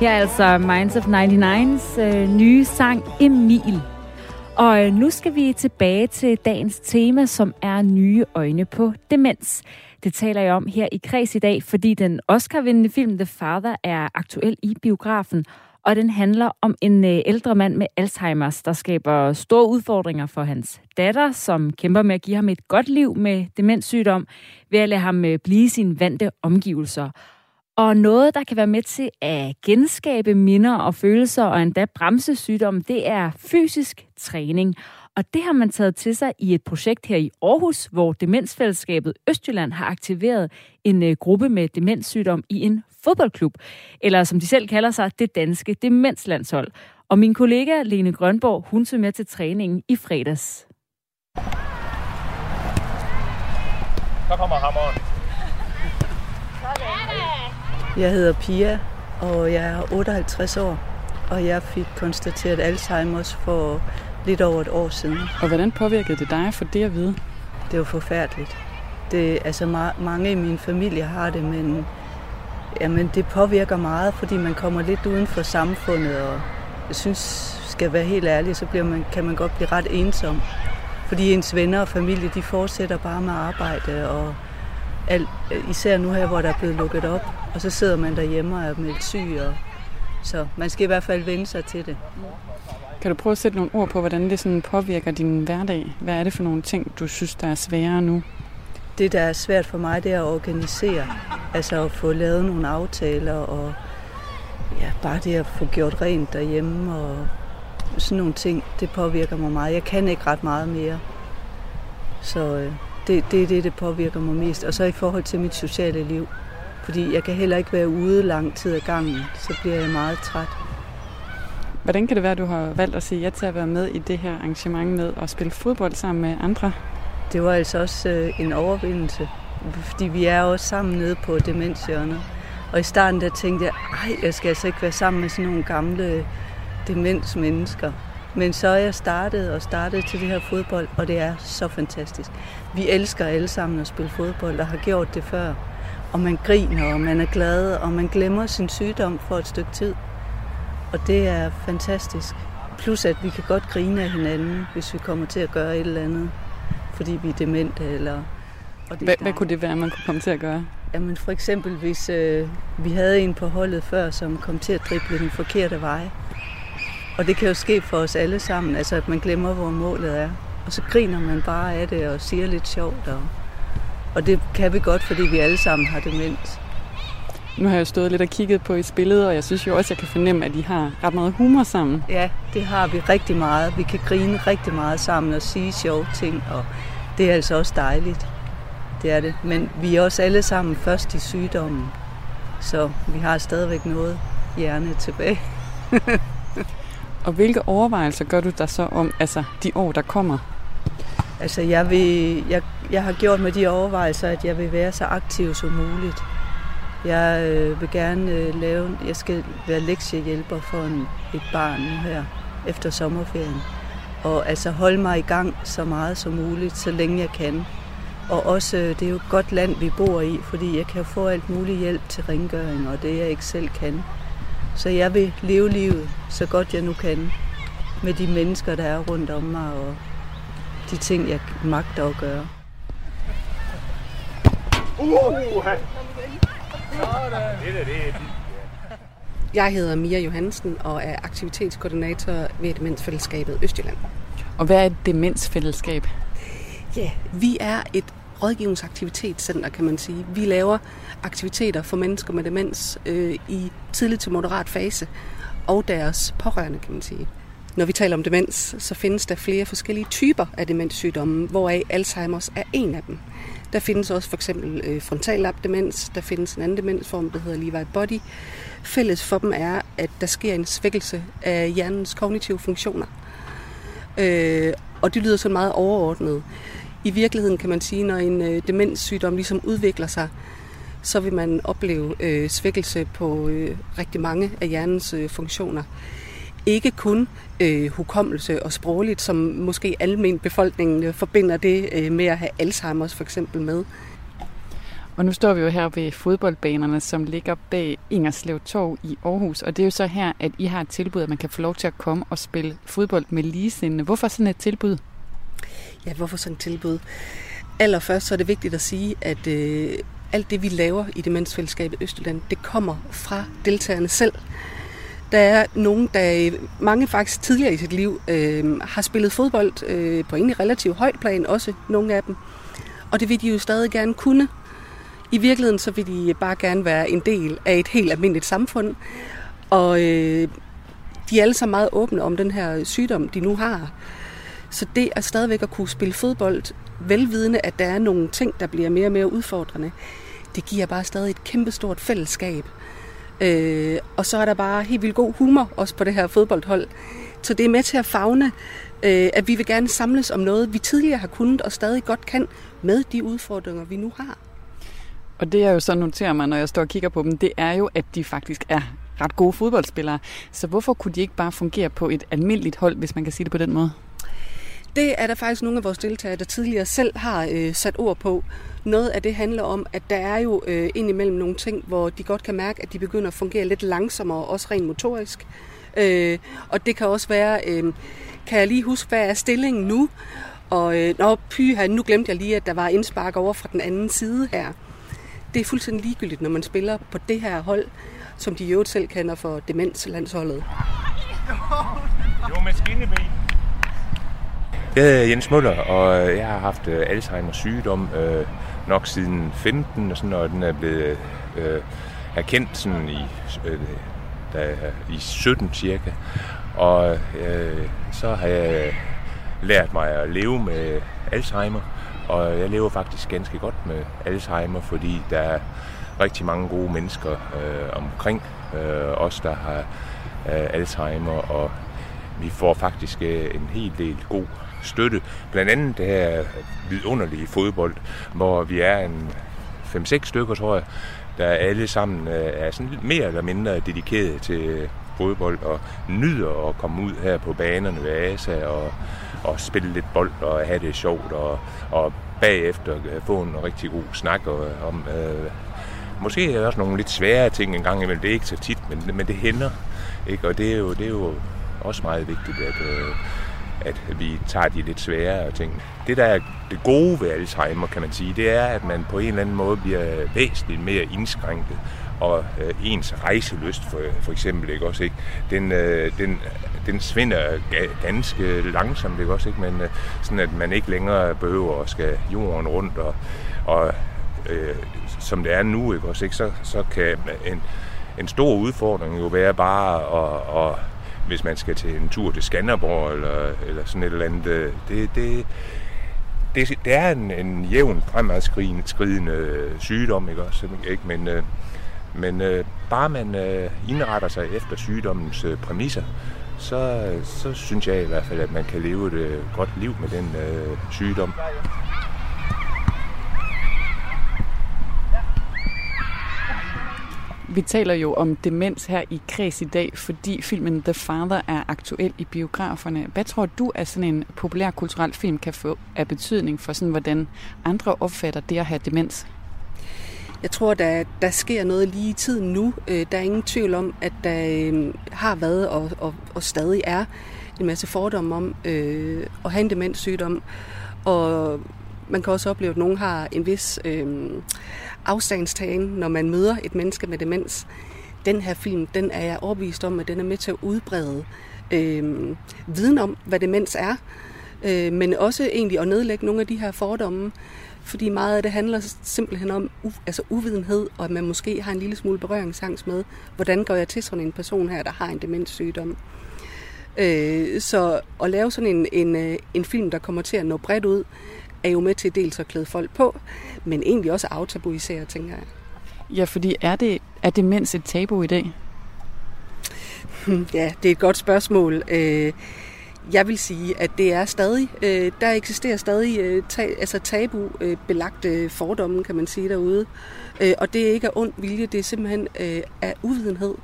Her er altså Minds of 99's nye sang Emil. Og nu skal vi tilbage til dagens tema, som er nye øjne på demens. Det taler jeg om her i Kreds i dag, fordi den Oscar-vindende film The Father er aktuel i biografen. Og den handler om en ældre mand med Alzheimer, der skaber store udfordringer for hans datter, som kæmper med at give ham et godt liv med demenssygdom, ved at lade ham blive sine vante omgivelser. Og noget, der kan være med til at genskabe minder og følelser og endda bremse sygdom, det er fysisk træning. Og det har man taget til sig i et projekt her i Aarhus, hvor Demensfællesskabet Østjylland har aktiveret en gruppe med demenssygdom i en fodboldklub. Eller som de selv kalder sig, det danske demenslandshold. Og min kollega Lene Grønborg, hun tog med til træningen i fredags. Så kommer hammeren. Jeg hedder Pia, og jeg er 58 år, og jeg fik konstateret Alzheimers for lidt over et år siden. Og hvordan påvirkede det dig for det at vide? Det var forfærdeligt. Mange i min familie har det, men jamen, det påvirker meget, fordi man kommer lidt uden for samfundet, og jeg synes, skal være helt ærlig, så kan man godt blive ret ensom. Fordi ens venner og familie, de fortsætter bare med arbejde, og alt, især nu her, hvor der er blevet lukket op. Og så sidder man derhjemme og er meldt syg, og så man skal i hvert fald vende sig til det. Kan du prøve at sætte nogle ord på, hvordan det sådan påvirker din hverdag? Hvad er det for nogle ting, du synes, der er sværere nu? Det, der er svært for mig, det er at organisere. Altså at få lavet nogle aftaler, og ja, bare det at få gjort rent derhjemme, og sådan nogle ting, det påvirker mig meget. Jeg kan ikke ret meget mere. Så det er det, der påvirker mig mest. Og så i forhold til mit sociale liv. Fordi jeg kan heller ikke være ude lang tid ad gangen, så bliver jeg meget træt. Hvordan kan det være, at du har valgt at sige ja til at være med i det her arrangement med at spille fodbold sammen med andre? Det var altså også en overvindelse, fordi vi er også sammen nede på demenshjørnet. Og i starten der tænkte jeg, at jeg skal altså ikke være sammen med sådan nogle gamle demensmennesker. Men så er jeg startet til det her fodbold, og det er så fantastisk. Vi elsker alle sammen at spille fodbold og har gjort det før. Og man griner, og man er glad, og man glemmer sin sygdom for et stykke tid. Og det er fantastisk. Plus at vi kan godt grine af hinanden, hvis vi kommer til at gøre et eller andet, fordi vi er demente. Eller hvad kunne det være, man kunne komme til at gøre? Jamen for eksempel, hvis vi havde en på holdet før, som kom til at drible den forkerte vej. Og det kan jo ske for os alle sammen, altså at man glemmer, hvor målet er. Og så griner man bare af det og siger lidt sjovt. Og Og det kan vi godt, fordi vi alle sammen har demens. Nu har jeg jo stået lidt og kigget på et billede, og jeg synes jo også, at jeg kan fornemme, at I har ret meget humor sammen. Ja, det har vi rigtig meget. Vi kan grine rigtig meget sammen og sige sjove ting, og det er altså også dejligt. Det er det. Men vi er også alle sammen først i sygdommen, så vi har stadigvæk noget hjerne tilbage. Og hvilke overvejelser gør du dig så om de år, der kommer? Altså, jeg har gjort med de overvejelser, at jeg vil være så aktiv som muligt. Jeg vil gerne jeg skal være lektiehjælper for et barn nu her, efter sommerferien. Og altså holde mig i gang så meget som muligt, så længe jeg kan. Og også, det er jo et godt land, vi bor i, fordi jeg kan få alt muligt hjælp til rengøring, og det jeg ikke selv kan. Så jeg vil leve livet så godt jeg nu kan, med de mennesker, der er rundt om mig, og de ting, jeg magter at gøre. Jeg hedder Mia Johansen og er aktivitetskoordinator ved Demensfællesskabet Østjylland. Og hvad er et demensfællesskab? Ja, vi er et rådgivningsaktivitetscenter, kan man sige. Vi laver aktiviteter for mennesker med demens i tidlig til moderat fase og deres pårørende, kan man sige. Når vi taler om demens, så findes der flere forskellige typer af demenssygdomme, hvoraf Alzheimers er en af dem. Der findes også for eksempel frontallapdemens, der findes en anden demensform, der hedder Lewy body. Fælles for dem er, at der sker en svækkelse af hjernens kognitive funktioner. Og det lyder sådan meget overordnet. I virkeligheden kan man sige, når en demenssygdom ligesom udvikler sig, så vil man opleve svækkelse på rigtig mange af hjernens funktioner. Ikke kun hukommelse og sprogligt, som måske almindeligt befolkningen forbinder det med at have Alzheimer's for eksempel med. Og nu står vi jo her ved fodboldbanerne, som ligger bag Ingerslev Torv i Aarhus. Og det er jo så her, at I har et tilbud, at man kan få lov til at komme og spille fodbold med ligesindede. Hvorfor sådan et tilbud? Ja, hvorfor sådan et tilbud? Allerførst så er det vigtigt at sige, at alt det, vi laver i Demensfællesskabet Østjylland, det kommer fra deltagerne selv. Der er nogen, der mange faktisk tidligere i sit liv har spillet fodbold på egentlig relativt højt plan, også nogle af dem. Og det vil de jo stadig gerne kunne. I virkeligheden så vil de bare gerne være en del af et helt almindeligt samfund. Og de er alle så meget åbne om den her sygdom, de nu har. Så det er stadigvæk at kunne spille fodbold, velvidende at der er nogle ting, der bliver mere og mere udfordrende. Det giver bare stadig et kæmpestort fællesskab. Og så er der bare helt vildt god humor også på det her fodboldhold. Så det er med til at favne, at vi vil gerne samles om noget, vi tidligere har kunnet og stadig godt kan med de udfordringer, vi nu har. Og det jeg jo så noterer mig, når jeg står og kigger på dem, det er jo, at de faktisk er ret gode fodboldspillere. Så hvorfor kunne de ikke bare fungere på et almindeligt hold, hvis man kan sige det på den måde? Det er der faktisk nogle af vores deltagere, der tidligere selv har sat ord på. Noget af det handler om, at der er jo indimellem nogle ting, hvor de godt kan mærke, at de begynder at fungere lidt langsommere, også rent motorisk. Og det kan også være, kan jeg lige huske, hvad er stillingen nu? Og nu glemte jeg lige, at der var indspark over fra den anden side her. Det er fuldstændig ligegyldigt, når man spiller på det her hold, som de i øvrigt selv kender for demenslandsholdet. Jo, med skinneben. Jeg hedder Jens Møller, og jeg har haft Alzheimers sygdom nok siden 15, og sådan, og den er blevet erkendt sådan i 17 cirka. Og så har jeg lært mig at leve med Alzheimer, og jeg lever faktisk ganske godt med Alzheimer, fordi der er rigtig mange gode mennesker omkring os, der har Alzheimer, og vi får faktisk en hel del god støtte. Blandt andet det her vidunderlige fodbold, hvor vi er 5-6 stykker, tror jeg, der alle sammen er sådan mere eller mindre dedikeret til fodbold og nyder at komme ud her på banerne ved ASA og spille lidt bold og have det sjovt og bagefter få en rigtig god snak om måske er også nogle lidt svære ting en gang imellem. Det er ikke så tit, men det hænder, ikke? Og det er jo også meget vigtigt, at vi tager de lidt sværere ting. Det, der er det gode ved Alzheimer, kan man sige, det er, at man på en eller anden måde bliver væsentligt mere indskrænket, og ens rejselyst for eksempel, ikke også, ikke? Den svinder ganske langsomt, ikke også, ikke? Men sådan at man ikke længere behøver at skal jorden rundt og Og som det er nu, ikke også, ikke? Så kan en stor udfordring jo være bare at hvis man skal til en tur til Skanderborg eller sådan et eller andet, det er en jævn fremadskridende sygdom, ikke også, ikke? Men bare man indretter sig efter sygdommens præmisser, så synes jeg i hvert fald, at man kan leve et godt liv med den sygdom. Vi taler jo om demens her i Kreds i dag, fordi filmen The Father er aktuel i biograferne. Hvad tror du, at sådan en populærkulturel film kan få af betydning for, sådan, hvordan andre opfatter det at have demens? Jeg tror, der sker noget lige i tiden nu. Der er ingen tvivl om, at der har været og stadig er en masse fordomme om at have en demenssygdom. Og man kan også opleve, at nogen har en vis afstandstagen, når man møder et menneske med demens. Den her film, den er jeg overbevist om, at den er med til at udbrede viden om, hvad demens er, men også egentlig at nedlægge nogle af de her fordomme, fordi meget af det handler simpelthen om uvidenhed, og at man måske har en lille smule berøringsangst med, hvordan går jeg til sådan en person her, der har en demenssygdom. Så at lave sådan en film, der kommer til at nå bredt ud, er jo med til dels at klæde folk på, men egentlig også aftabuisere, tænker jeg. Ja, fordi er demens et tabu i dag? Ja, det er et godt spørgsmål. Jeg vil sige, at det er stadig, der eksisterer stadig tabubelagte fordomme, kan man sige, derude. Og det er ikke af ond vilje, det er simpelthen af uvidenhed.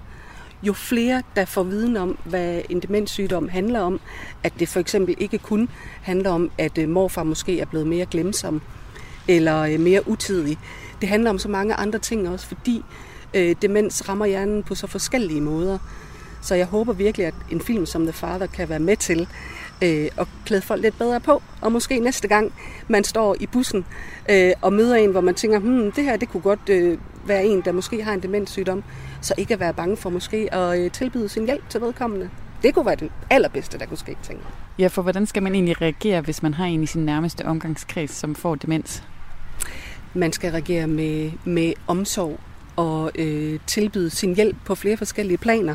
Jo flere, der får viden om, hvad en demenssygdom handler om, at det for eksempel ikke kun handler om, at morfar måske er blevet mere glemsom eller mere utidig. Det handler om så mange andre ting også, fordi demens rammer hjernen på så forskellige måder. Så jeg håber virkelig, at en film som The Father kan være med til at klæde folk lidt bedre på. Og måske næste gang, man står i bussen og møder en, hvor man tænker, det her det kunne godt være en, der måske har en demenssygdom, så ikke at være bange for måske at tilbyde sin hjælp til vedkommende. Det kunne være det allerbedste, der kunne ske, tænker jeg. Ja, for hvordan skal man egentlig reagere, hvis man har en i sin nærmeste omgangskreds, som får demens? Man skal reagere med omsorg og tilbyde sin hjælp på flere forskellige planer.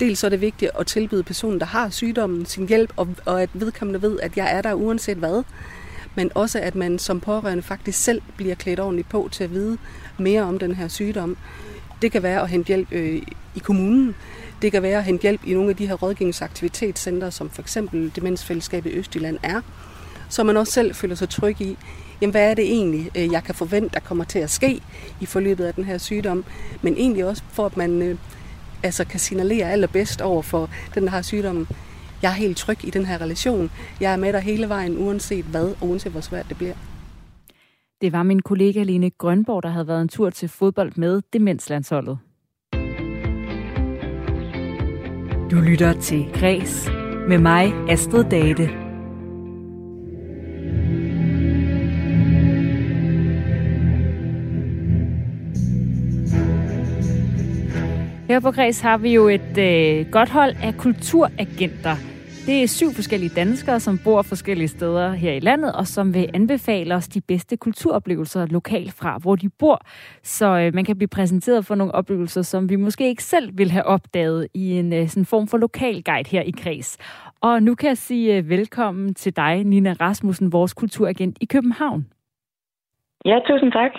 Dels er det vigtigt at tilbyde personen, der har sygdommen, sin hjælp, og at vedkommende ved, at jeg er der uanset hvad. Men også, at man som pårørende faktisk selv bliver klædt ordentligt på til at vide mere om den her sygdom. Det kan være at hente hjælp i kommunen. Det kan være at hente hjælp i nogle af de her rådgivningsaktivitetscentre, som for eksempel Demensfællesskabet Østjylland er. Så man også selv føler sig tryg i, jamen hvad er det egentlig, jeg kan forvente, der kommer til at ske i forløbet af den her sygdom. Men egentlig også for, at man kan signalere allerbedst over for den, der har sygdommen. Jeg er helt tryg i den her relation. Jeg er med dig hele vejen, uanset hvad, uanset hvor svært det bliver. Det var min kollega Lene Grønborg, der havde været en tur til fodbold med demenslandsholdet. Du lytter til Græs med mig, Astrid Date. Her på Græs har vi jo et godt hold af kulturagenter. Det er 7 forskellige danskere, som bor forskellige steder her i landet, og som vil anbefale os de bedste kulturoplevelser lokalt fra, hvor de bor. Så man kan blive præsenteret for nogle oplevelser, som vi måske ikke selv ville have opdaget i en sådan form for lokal guide her i Kreds. Og nu kan jeg sige velkommen til dig, Nina Rasmussen, vores kulturagent i København. Ja, tusind tak.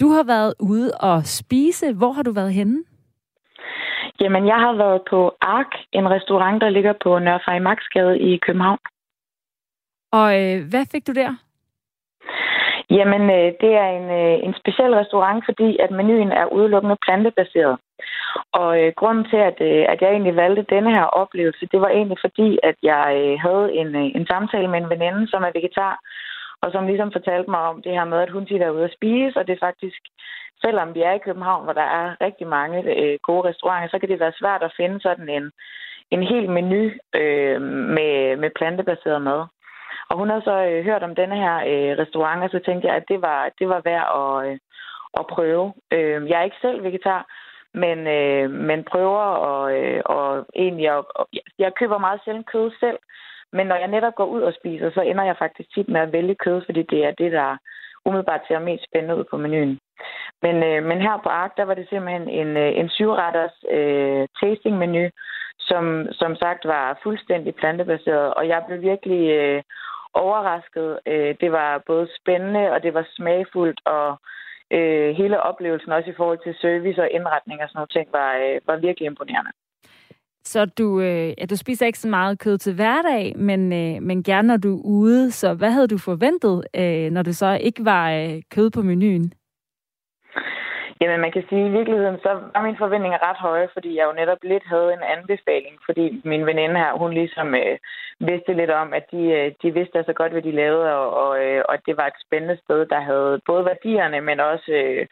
Du har været ude og spise. Hvor har du været henne? Jamen, jeg har været på Ark, en restaurant, der ligger på Nørre Marksgade i København. Og hvad fik du der? Jamen, det er en speciel restaurant, fordi at menuen er udelukkende plantebaseret. Og grunden til, at jeg egentlig valgte denne her oplevelse, det var egentlig fordi, at jeg havde en samtale med en veninde, som er vegetar, og som ligesom fortalte mig om det her med, at hun tit er ude at spise, og det er faktisk, selvom vi er i København, hvor der er rigtig mange gode restauranter, så kan det være svært at finde sådan en hel menu med plantebaseret mad. Og hun har så hørt om denne her restaurant, og så tænkte jeg, at det var værd at prøve. Jeg er ikke selv vegetar, men prøver, og egentlig, jeg køber meget sjældent kød selv, men når jeg netop går ud og spiser, så ender jeg faktisk tit med at vælge kød, fordi det er det, der umiddelbart ser mest spændende ud på menuen. Men her på Ark, der var det simpelthen en 7-retters tasting-menu, som sagt var fuldstændig plantebaseret, og jeg blev virkelig overrasket. Det var både spændende, og det var smagfuldt, og hele oplevelsen, også i forhold til service og indretning og sådan nogle ting, var virkelig imponerende. Så du spiser ikke så meget kød til hverdag, men gerne når du er ude. Så hvad havde du forventet, når det så ikke var kød på menuen? Jamen, man kan sige, at i virkeligheden, så var mine forventninger ret høje, fordi jeg jo netop lidt havde en anbefaling, fordi min veninde her, hun ligesom vidste lidt om, at de vidste altså godt, hvad de lavede, og det var et spændende sted, der havde både værdierne, men også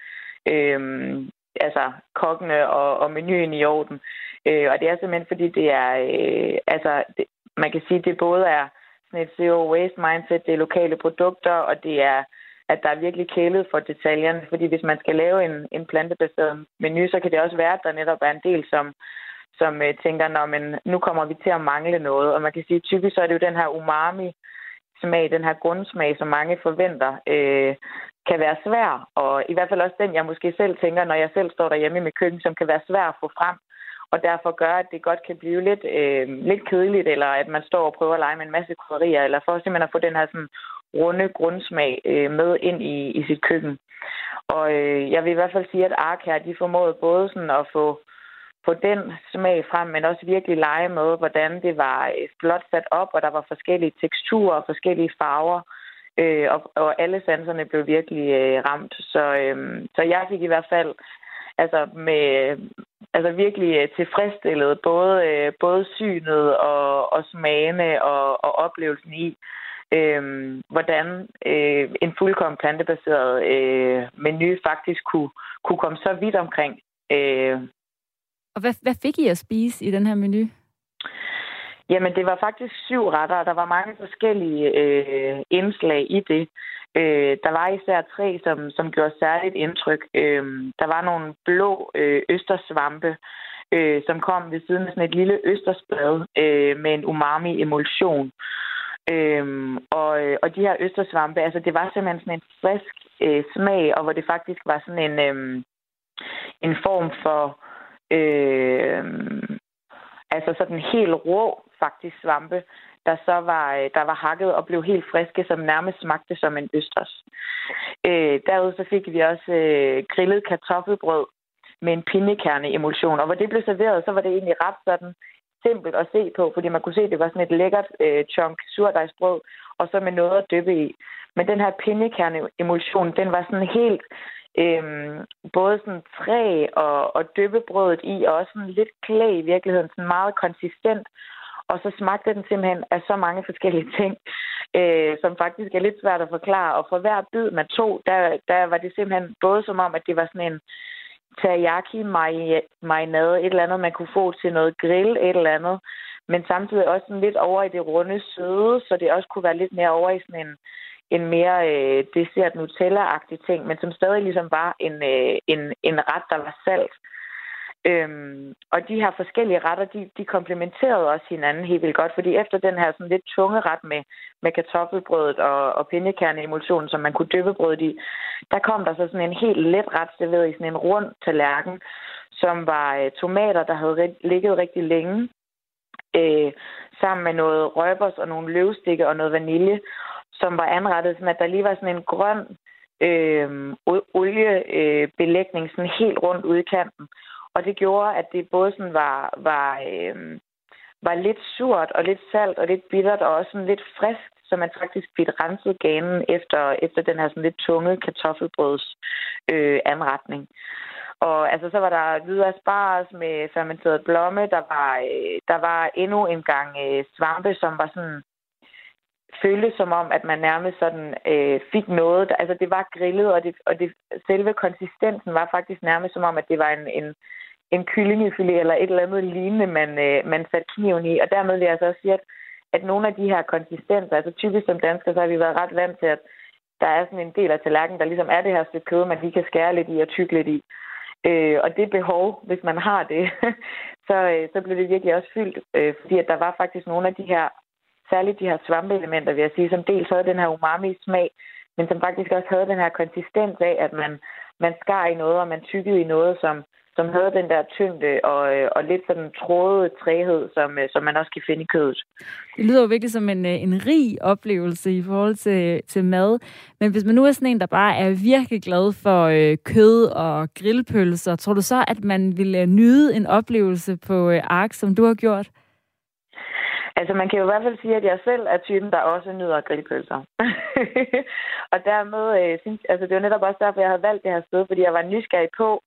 kokkene og menuen i orden. Og det er simpelthen, fordi det er, man kan sige, at det både er sådan et zero waste mindset, det er lokale produkter, og det er at der er virkelig kælet for detaljerne, fordi hvis man skal lave en plantebaseret menu, så kan det også være, at der netop er en del, som tænker, nu kommer vi til at mangle noget. Og man kan sige, typisk så er det jo den her umami-smag, den her grundsmag, som mange forventer, kan være svær. Og i hvert fald også den, jeg måske selv tænker, når jeg selv står derhjemme i mit køkken, som kan være svær at få frem, og derfor gør, at det godt kan blive lidt kedeligt, eller at man står og prøver at lege med en masse krydderier, eller for simpelthen at få den her sådan runde grundsmag med ind i sit køkken. Og jeg vil i hvert fald sige, at Ark her, de formåede både sådan at få den smag frem, men også virkelig lege med, hvordan det var flot sat op, og der var forskellige teksturer og forskellige farver, og alle sanserne blev virkelig ramt. Så jeg fik i hvert fald virkelig tilfredsstillet både synet og smagene og oplevelsen i, hvordan en fuldkommen plantebaseret menu faktisk kunne komme så vidt omkring. Og hvad fik I at spise i den her menu? Jamen, det var faktisk 7 retter, og der var mange forskellige indslag i det. Der var især 3, som gjorde særligt indtryk. Der var nogle blå østerssvampe, som kom ved siden af sådan et lille østersblad med en umami-emulsion. Og de her østersvampe, altså det var simpelthen sådan en frisk smag, og hvor det faktisk var sådan en form for sådan helt rå faktisk svampe, der var hakket og blev helt friske, som nærmest smagte som en østers. Derudover så fik vi også grillet kartoffelbrød med en pindekerne-emulsion, og hvor det blev serveret, så var det egentlig ret sådan simpelt at se på, fordi man kunne se, at det var sådan et lækkert chunk surdejsbrød, og så med noget at dyppe i. Men den her pindekerne-emulsion, den var sådan helt både sådan træ og dyppebrødet i, og også sådan lidt klæ i virkeligheden, sådan meget konsistent, og så smagte den simpelthen af så mange forskellige ting, som faktisk er lidt svært at forklare, og for hver bid man tog, der var det simpelthen både som om, at det var sådan en teriyaki-marinade, et eller andet, man kunne få til noget grill, et eller andet, men samtidig også sådan lidt over i det runde søde, så det også kunne være lidt mere over i sådan en mere dessert Nutella-agtig ting, men som stadig ligesom var en ret, der var salt. Og de her forskellige retter, de komplementerede også hinanden helt vildt godt, fordi efter den her sådan lidt tunge ret med kartoffelbrødet og pindekerneemulsionen, som man kunne dyppe brødet i, der kom der så sådan en helt let ret serveret i sådan en rund tallerken, som var tomater, der havde ligget rigtig længe, sammen med noget rødbers og nogle løvstikke og noget vanilje, som var anrettet sådan, at der lige var sådan en grøn oliebelægning sådan helt rundt ude i kanten. Og det gjorde, at det både sådan var lidt surt og lidt salt og lidt bittert og også sådan lidt frisk, så man faktisk fik renset ganen efter den her sådan lidt tunge kartoffelbrøds anretning. Og altså så var der hvide asparges med fermenteret blomme, der var endnu en gang svampe, som var sådan føltes som om, at man nærmest sådan fik noget. Altså, det var grillet, og selve konsistensen var faktisk nærmest som om, at det var en kyllingefilet eller et eller andet lignende, man satte kniven i. Og dermed vil jeg så også sige, at nogle af de her konsistenser, altså typisk som danskere, så har vi været ret vant til, at der er sådan en del af tallerkenen, der ligesom er det her stykke kød, man lige kan skære lidt i og tygge lidt i. Og det behov, hvis man har det, så blev det virkelig også fyldt, fordi at der var faktisk nogle af de her, særligt de her svampeelementer, vil jeg sige, som dels havde den her umami-smag, men som faktisk også havde den her konsistens af, at man skar i noget, og man tykkede i noget, som havde den der tyngde og lidt sådan trådede træhed, som man også kan finde i kødet. Det lyder jo virkelig som en rig oplevelse i forhold til mad. Men hvis man nu er sådan en, der bare er virkelig glad for kød og grillpølser, tror du så, at man ville nyde en oplevelse på Ark, som du har gjort? Altså, man kan jo i hvert fald sige, at jeg selv er typen, der også nyder grillpølser. Og dermed, det var netop også derfor, jeg havde valgt det her sted, fordi jeg var nysgerrig på,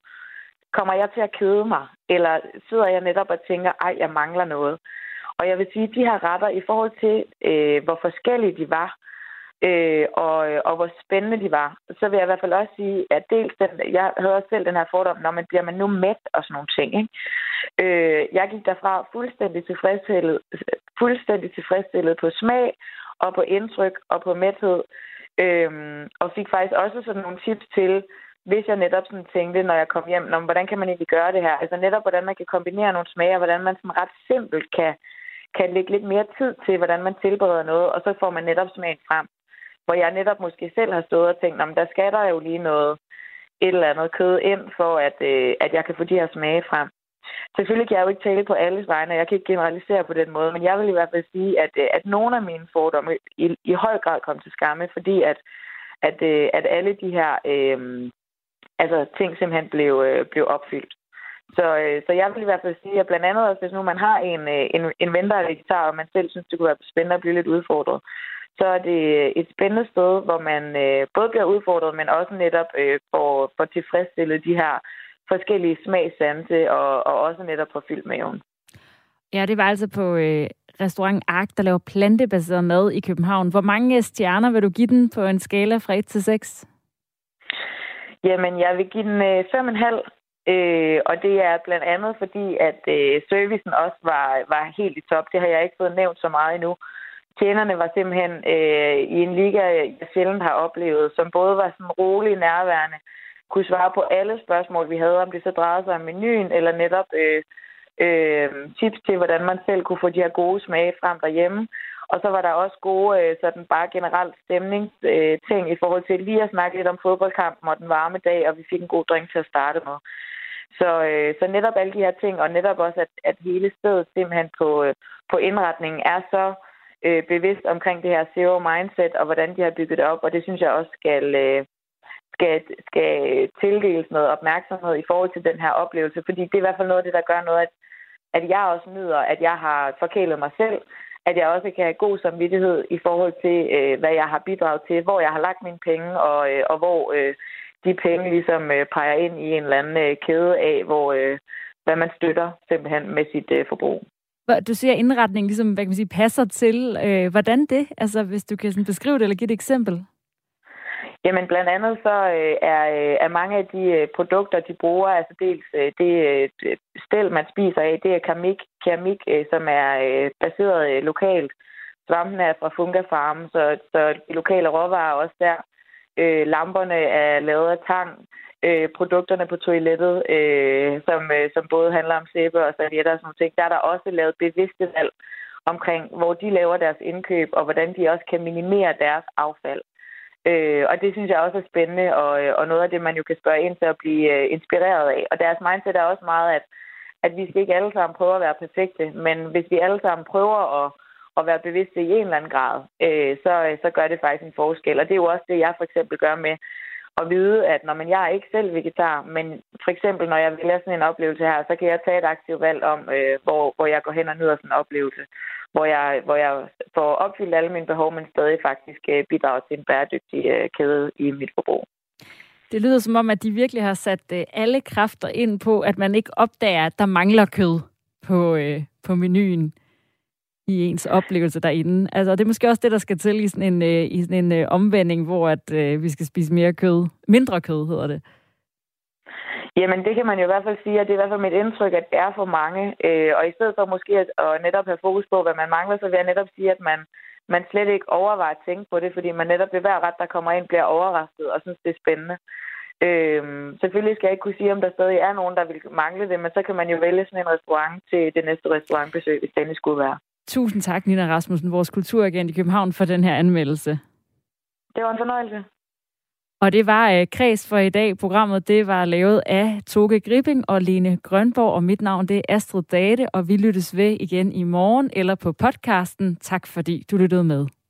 kommer jeg til at kede mig? Eller sidder jeg netop og tænker, ej, jeg mangler noget? Og jeg vil sige, at de her retter i forhold til, hvor forskellige de var, og hvor spændende de var, så vil jeg i hvert fald også sige, at jeg havde også selv den her fordom, når man bliver man nu mæt og sådan nogle ting. Ikke? Jeg gik derfra fuldstændig tilfredsstillet på smag og på indtryk og på mæthed, og fik faktisk også sådan nogle tips til, hvis jeg netop sådan tænkte, når jeg kom hjem, hvordan kan man egentlig gøre det her? Altså netop, hvordan man kan kombinere nogle smager, hvordan man sådan ret simpelt kan lægge lidt mere tid til, hvordan man tilbereder noget, og så får man netop smagen frem. Hvor jeg netop måske selv har stået og tænkt, der skal der jo lige et eller andet kød ind, for at jeg kan få de her smage frem. Selvfølgelig kan jeg jo ikke tale på alles vegne, og jeg kan ikke generalisere på den måde, men jeg vil i hvert fald sige, at nogle af mine fordomme i høj grad kom til skamme, fordi at alle de her... ting simpelthen blev opfyldt. Så jeg vil i hvert fald sige, at blandt andet også, hvis nu man har en ven, der er vegetar, og man selv synes, det kunne være spændende at blive lidt udfordret, så er det et spændende sted, hvor man både bliver udfordret, men også netop får tilfredsstillet de her forskellige smagssanse, og også netop får fyldt maven. Ja, det var altså på restaurant Ark, der laver plantebaseret mad i København. Hvor mange stjerner vil du give den på en skala fra 1 til 6? Jamen, jeg vil give den 5,5, og det er blandt andet fordi, at servicen også var helt i top. Det har jeg ikke fået nævnt så meget endnu. Tjenerne var simpelthen i en liga, jeg sjældent har oplevet, som både var sådan rolig, nærværende, kunne svare på alle spørgsmål, vi havde, om det så drejede sig om menuen, eller netop tips til, hvordan man selv kunne få de her gode smage frem derhjemme. Og så var der også gode, sådan bare generelt stemningsting i forhold til lige at snakke lidt om fodboldkampen og den varme dag, og vi fik en god drink til at starte med. Så netop alle de her ting, og netop også, at hele stedet simpelthen på indretningen er så bevidst omkring det her zero mindset, og hvordan de har bygget det op, og det synes jeg også skal tildeles noget opmærksomhed i forhold til den her oplevelse, fordi det er i hvert fald noget af det, der gør noget, at jeg også nyder, at jeg har forkælet mig selv, at jeg også kan have god samvittighed i forhold til, hvad jeg har bidraget til, hvor jeg har lagt mine penge, og hvor de penge ligesom peger ind i en eller anden kæde af, hvor hvad man støtter simpelthen med sit forbrug. Du siger, at indretningen ligesom, hvad kan man sige, passer til. Hvordan det? Altså, hvis du kan sådan beskrive det eller give et eksempel. Jamen, blandt andet så er mange af de produkter, de bruger, altså dels det stel, man spiser af, det er keramik, som er baseret lokalt. Svampen er fra Fungafarmen, så de lokale råvarer er også der. Lamperne er lavet af tang. Produkterne på toilettet, som både handler om sæbe og servietter og sådan nogle ting, der er der også lavet bevidste valg omkring, hvor de laver deres indkøb, og hvordan de også kan minimere deres affald. Og det synes jeg også er spændende, og noget af det, man jo kan spørge ind til at blive inspireret af. Og deres mindset er også meget, at vi skal ikke alle sammen prøve at være perfekte, men hvis vi alle sammen prøver at være bevidste i en eller anden grad, så gør det faktisk en forskel. Og det er jo også det, jeg for eksempel gør med at vide, at jeg er ikke selv vegetar, men for eksempel, når jeg vælger sådan en oplevelse her, så kan jeg tage et aktivt valg om, hvor jeg går hen og nyder sådan en oplevelse. Hvor jeg får opfyldt alle mine behov, men stadig faktisk bidrager til en bæredygtig kæde i mit forbrug. Det lyder som om, at de virkelig har sat alle kræfter ind på, at man ikke opdager, at der mangler kød på menuen i ens oplevelse derinde. Altså, det er måske også det, der skal til i sådan en omvending, hvor at vi skal spise mere kød. Mindre kød hedder det. Jamen, det kan man jo i hvert fald sige, og det er i hvert fald mit indtryk, at det er for mange. Og i stedet for måske at netop have fokus på, hvad man mangler, så vil jeg netop sige, at man slet ikke overvejer at tænke på det, fordi man netop ved hver ret, der kommer ind, bliver overrasket og synes, det er spændende. Selvfølgelig skal jeg ikke kunne sige, om der stadig er nogen, der vil mangle det, men så kan man jo vælge sådan en restaurant til det næste restaurantbesøg, hvis den skulle være. Tusind tak, Nina Rasmussen, vores kulturagent i København, for den her anmeldelse. Det var en fornøjelse. Og det var Kreds for i dag. Programmet det var lavet af Toke Gripping og Lene Grønborg, og mit navn det er Astrid Date, og vi lyttes ved igen i morgen eller på podcasten. Tak fordi du lyttede med.